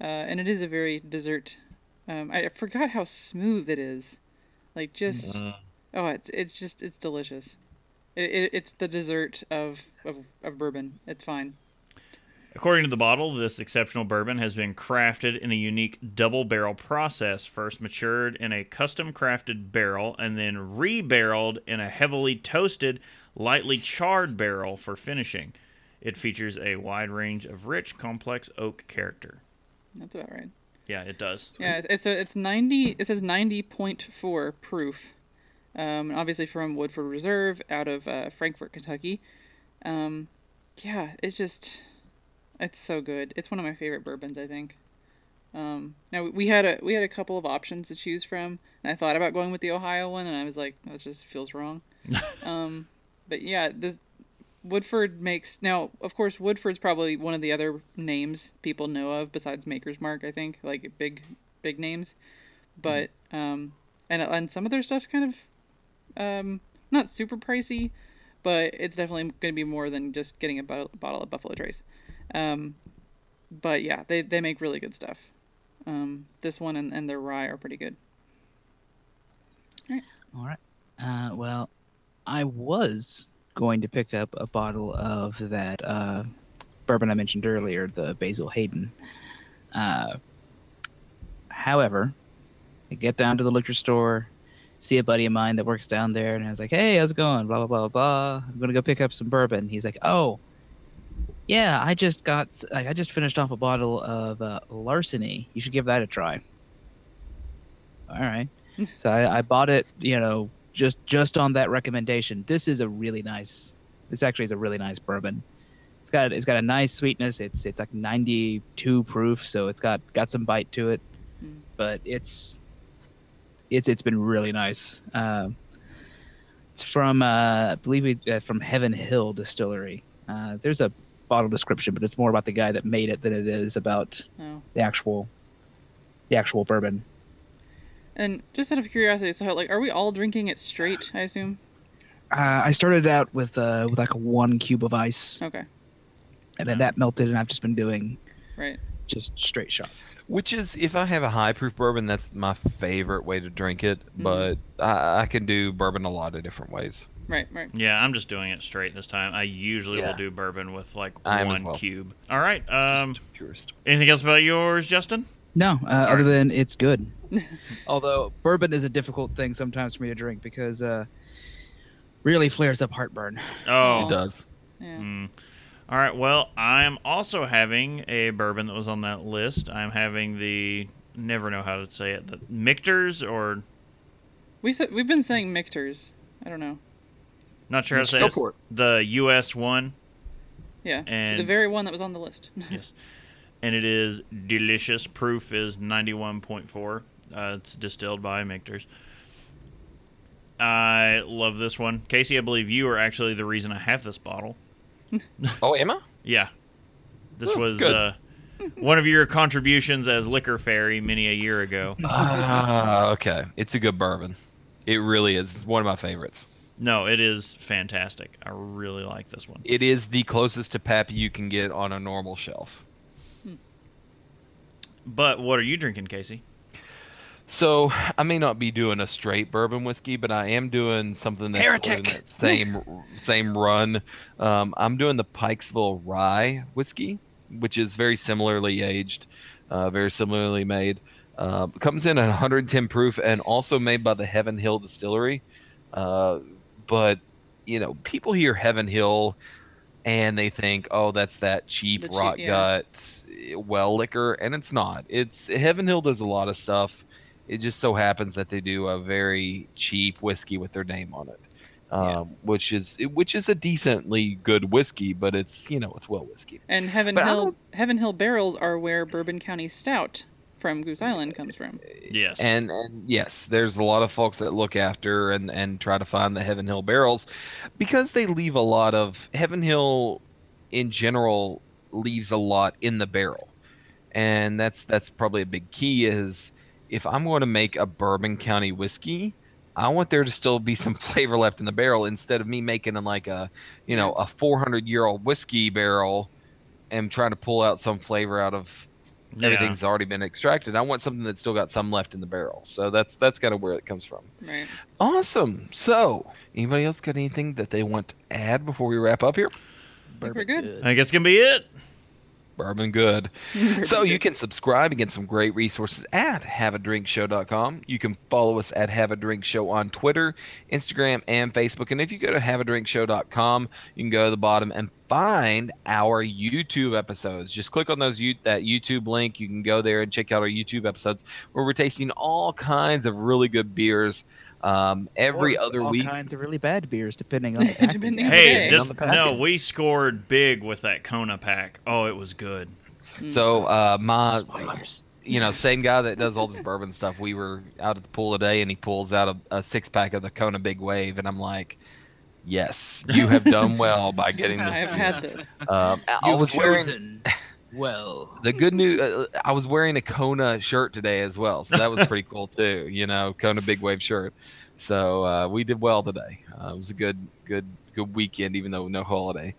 uh, and it is a very dessert. Um, I forgot how smooth it is, like just uh. oh, it's it's just it's delicious. It, it it's the dessert of, of of bourbon. It's fine. According to the bottle, this exceptional bourbon has been crafted in a unique double barrel process, first matured in a custom crafted barrel and then re-barreled in a heavily toasted, lightly charred barrel for finishing. It features a wide range of rich, complex oak character. That's about right. Yeah, it does. Yeah, it's it's ninety. It says ninety point four proof. Um, obviously from Woodford Reserve out of uh, Frankfort, Kentucky. Um, yeah, it's just. It's so good. It's one of my favorite bourbons, I think. Um, now we had a we had a couple of options to choose from, and I thought about going with the Ohio one, and I was like, that just feels wrong. um, but yeah, this Woodford makes now. Of course, Woodford's probably one of the other names people know of besides Maker's Mark. I think like big big names, but um, and and some of their stuff's kind of um, not super pricey, but it's definitely going to be more than just getting a bo- bottle of Buffalo Trace. Um, but yeah, they, they make really good stuff. Um, this one and, and their rye are pretty good. All right. All right. Uh, well, I was going to pick up a bottle of that, uh, bourbon I mentioned earlier, the Basil Hayden. Uh, however, I get down to the liquor store, see a buddy of mine that works down there. And I was like, hey, how's it going? Blah, blah, blah, blah. I'm going to go pick up some bourbon. He's like, oh, yeah, I just got, like, I just finished off a bottle of uh, Larceny. You should give that a try. All right. So I, I bought it, you know, just just on that recommendation. This is a really nice, This actually is a really nice bourbon. It's got it's got a nice sweetness. It's it's like ninety-two proof, so it's got got some bite to it. Mm. But it's it's it's been really nice. Uh, it's from uh, I believe we, uh, from Heaven Hill Distillery. Uh, there's a bottle description, but it's more about the guy that made it than it is about oh. the actual the actual bourbon. And just out of curiosity, so like, are we all drinking it straight? I assume. Uh, I started out with uh, with like one cube of ice. Okay. And then that melted, and I've just been doing right just straight shots. Which is, if I have a high proof bourbon, that's my favorite way to drink it. Mm-hmm. But I, I can do bourbon a lot of different ways. Right, right. Yeah, I'm just doing it straight this time. I usually yeah. will do bourbon with like I one well. cube. All right. Um, just anything else about yours, Justin? No, uh, other than it's good. Although bourbon is a difficult thing sometimes for me to drink because uh, really flares up heartburn. Oh, it does. Yeah. Mm. All right. Well, I'm also having a bourbon that was on that list. I'm having the never know how to say it. The Michter's or we said we've been saying Michter's. I don't know. Not sure how to say it. The U S one. Yeah, and... the very one that was on the list. Yes. And it is delicious. Proof is ninety-one point four. Uh, it's distilled by Michter's. I love this one. Casey, I believe you are actually the reason I have this bottle. Oh, am I? Yeah. This oh, was uh, one of your contributions as Liquor Fairy many a year ago. Ah, uh, okay. It's a good bourbon. It really is. It's one of my favorites. No, it is fantastic. I really like this one. It is the closest to Pappy you can get on a normal shelf. But what are you drinking, Casey? So, I may not be doing a straight bourbon whiskey, but I am doing something that's Heretic. That same same run. Um, I'm doing the Pikesville Rye whiskey, which is very similarly aged, uh, very similarly made. Uh, comes in at one hundred ten proof and also made by the Heaven Hill Distillery. Uh, but, you know, people hear Heaven Hill and they think, oh, that's that cheap che- rot yeah. gut well liquor, and it's not. It's Heaven Hill does a lot of stuff. It just so happens that they do a very cheap whiskey with their name on it, um, yeah. which is which is a decently good whiskey, but it's you know it's well whiskey. And Heaven but Hill Heaven Hill barrels are where Bourbon County Stout from Goose Island comes from. Yes, and, and yes, there's a lot of folks that look after and, and try to find the Heaven Hill barrels because they leave a lot of Heaven Hill in general leaves a lot in the barrel, and that's that's probably a big key is if I'm going to make a Bourbon County whiskey, I want there to still be some flavor left in the barrel instead of me making like a you know a four hundred year old whiskey barrel and trying to pull out some flavor out of. Yeah. Everything's already been extracted. I want something that's still got some left in the barrel. So that's that's kind of where it comes from. Right. Awesome. So, anybody else got anything that they want to add before we wrap up here? I think we're good. I think that's going to be it. Bourbon good. So you can subscribe and get some great resources at have a drink show dot com. You can follow us at Have a Drink Show on Twitter, Instagram, and Facebook. And if you go to have a drink show dot com, you can go to the bottom and find our YouTube episodes. Just click on those you, that YouTube link. You can go there and check out our YouTube episodes where we're tasting all kinds of really good beers. Um, every other all week, all kinds of really bad beers, depending on the pack. depending hey, just, on the no, we scored big with that Kona pack. Oh, it was good. So uh, my, Spoilers. you know, same guy that does all this bourbon stuff. We were out at the pool today, and he pulls out a, a six pack of the Kona Big Wave, and I'm like, yes, you have done well by getting this. I have had this. Um, I was chosen. wearing. Well, the good news, uh, I was wearing a Kona shirt today as well, so that was pretty cool too, you know, Kona Big Wave shirt. So uh, we did well today. Uh, it was a good, good, good weekend, even though no holiday.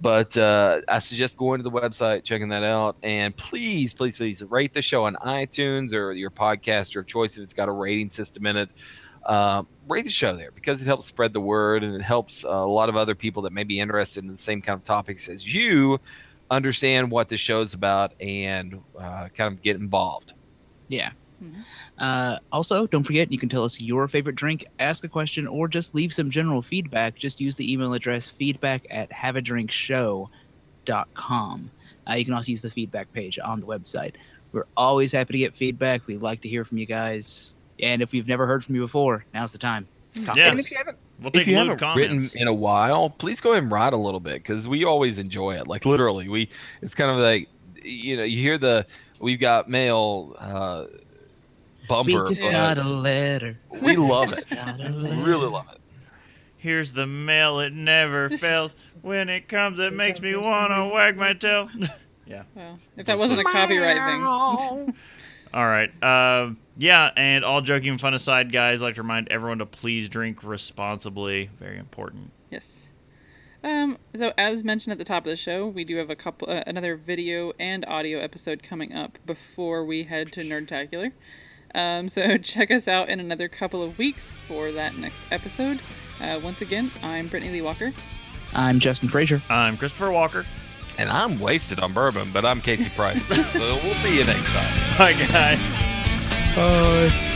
But uh, I suggest going to the website, checking that out, and please, please, please rate the show on iTunes or your podcaster of choice if it's got a rating system in it. Uh, rate the show there because it helps spread the word and it helps a lot of other people that may be interested in the same kind of topics as you understand what the show's about and uh, kind of get involved. Yeah. Mm-hmm. Uh, also, don't forget, you can tell us your favorite drink, ask a question, or just leave some general feedback. Just use the email address feedback at have a drink show dot com. Uh, you can also use the feedback page on the website. We're always happy to get feedback. We like to hear from you guys. And if we've never heard from you before, now's the time. comments. Yes. And if you haven't, we'll take if you haven't written in a while, please go ahead and write a little bit, because we always enjoy it. Like, literally, we it's kind of like, you know, you hear the we've got mail uh, bumper. We just got a letter. We love it. We really love it. Here's the mail, it never this, fails. When it comes, it makes me want to wag my tail. Yeah. Well, if that wasn't a copyright thing. All right. Uh, yeah, and all joking and fun aside, guys, I'd like to remind everyone to please drink responsibly. Very important. Yes. Um, so as mentioned at the top of the show, we do have a couple, uh, another video and audio episode coming up before we head to Nerdtacular. Um, so check us out in another couple of weeks for that next episode. Uh, once again, I'm Brittany Lee Walker. I'm Justin Frazier. I'm Christopher Walker. And I'm wasted on bourbon, but I'm Casey Price. So we'll see you next time. Bye, guys. Bye.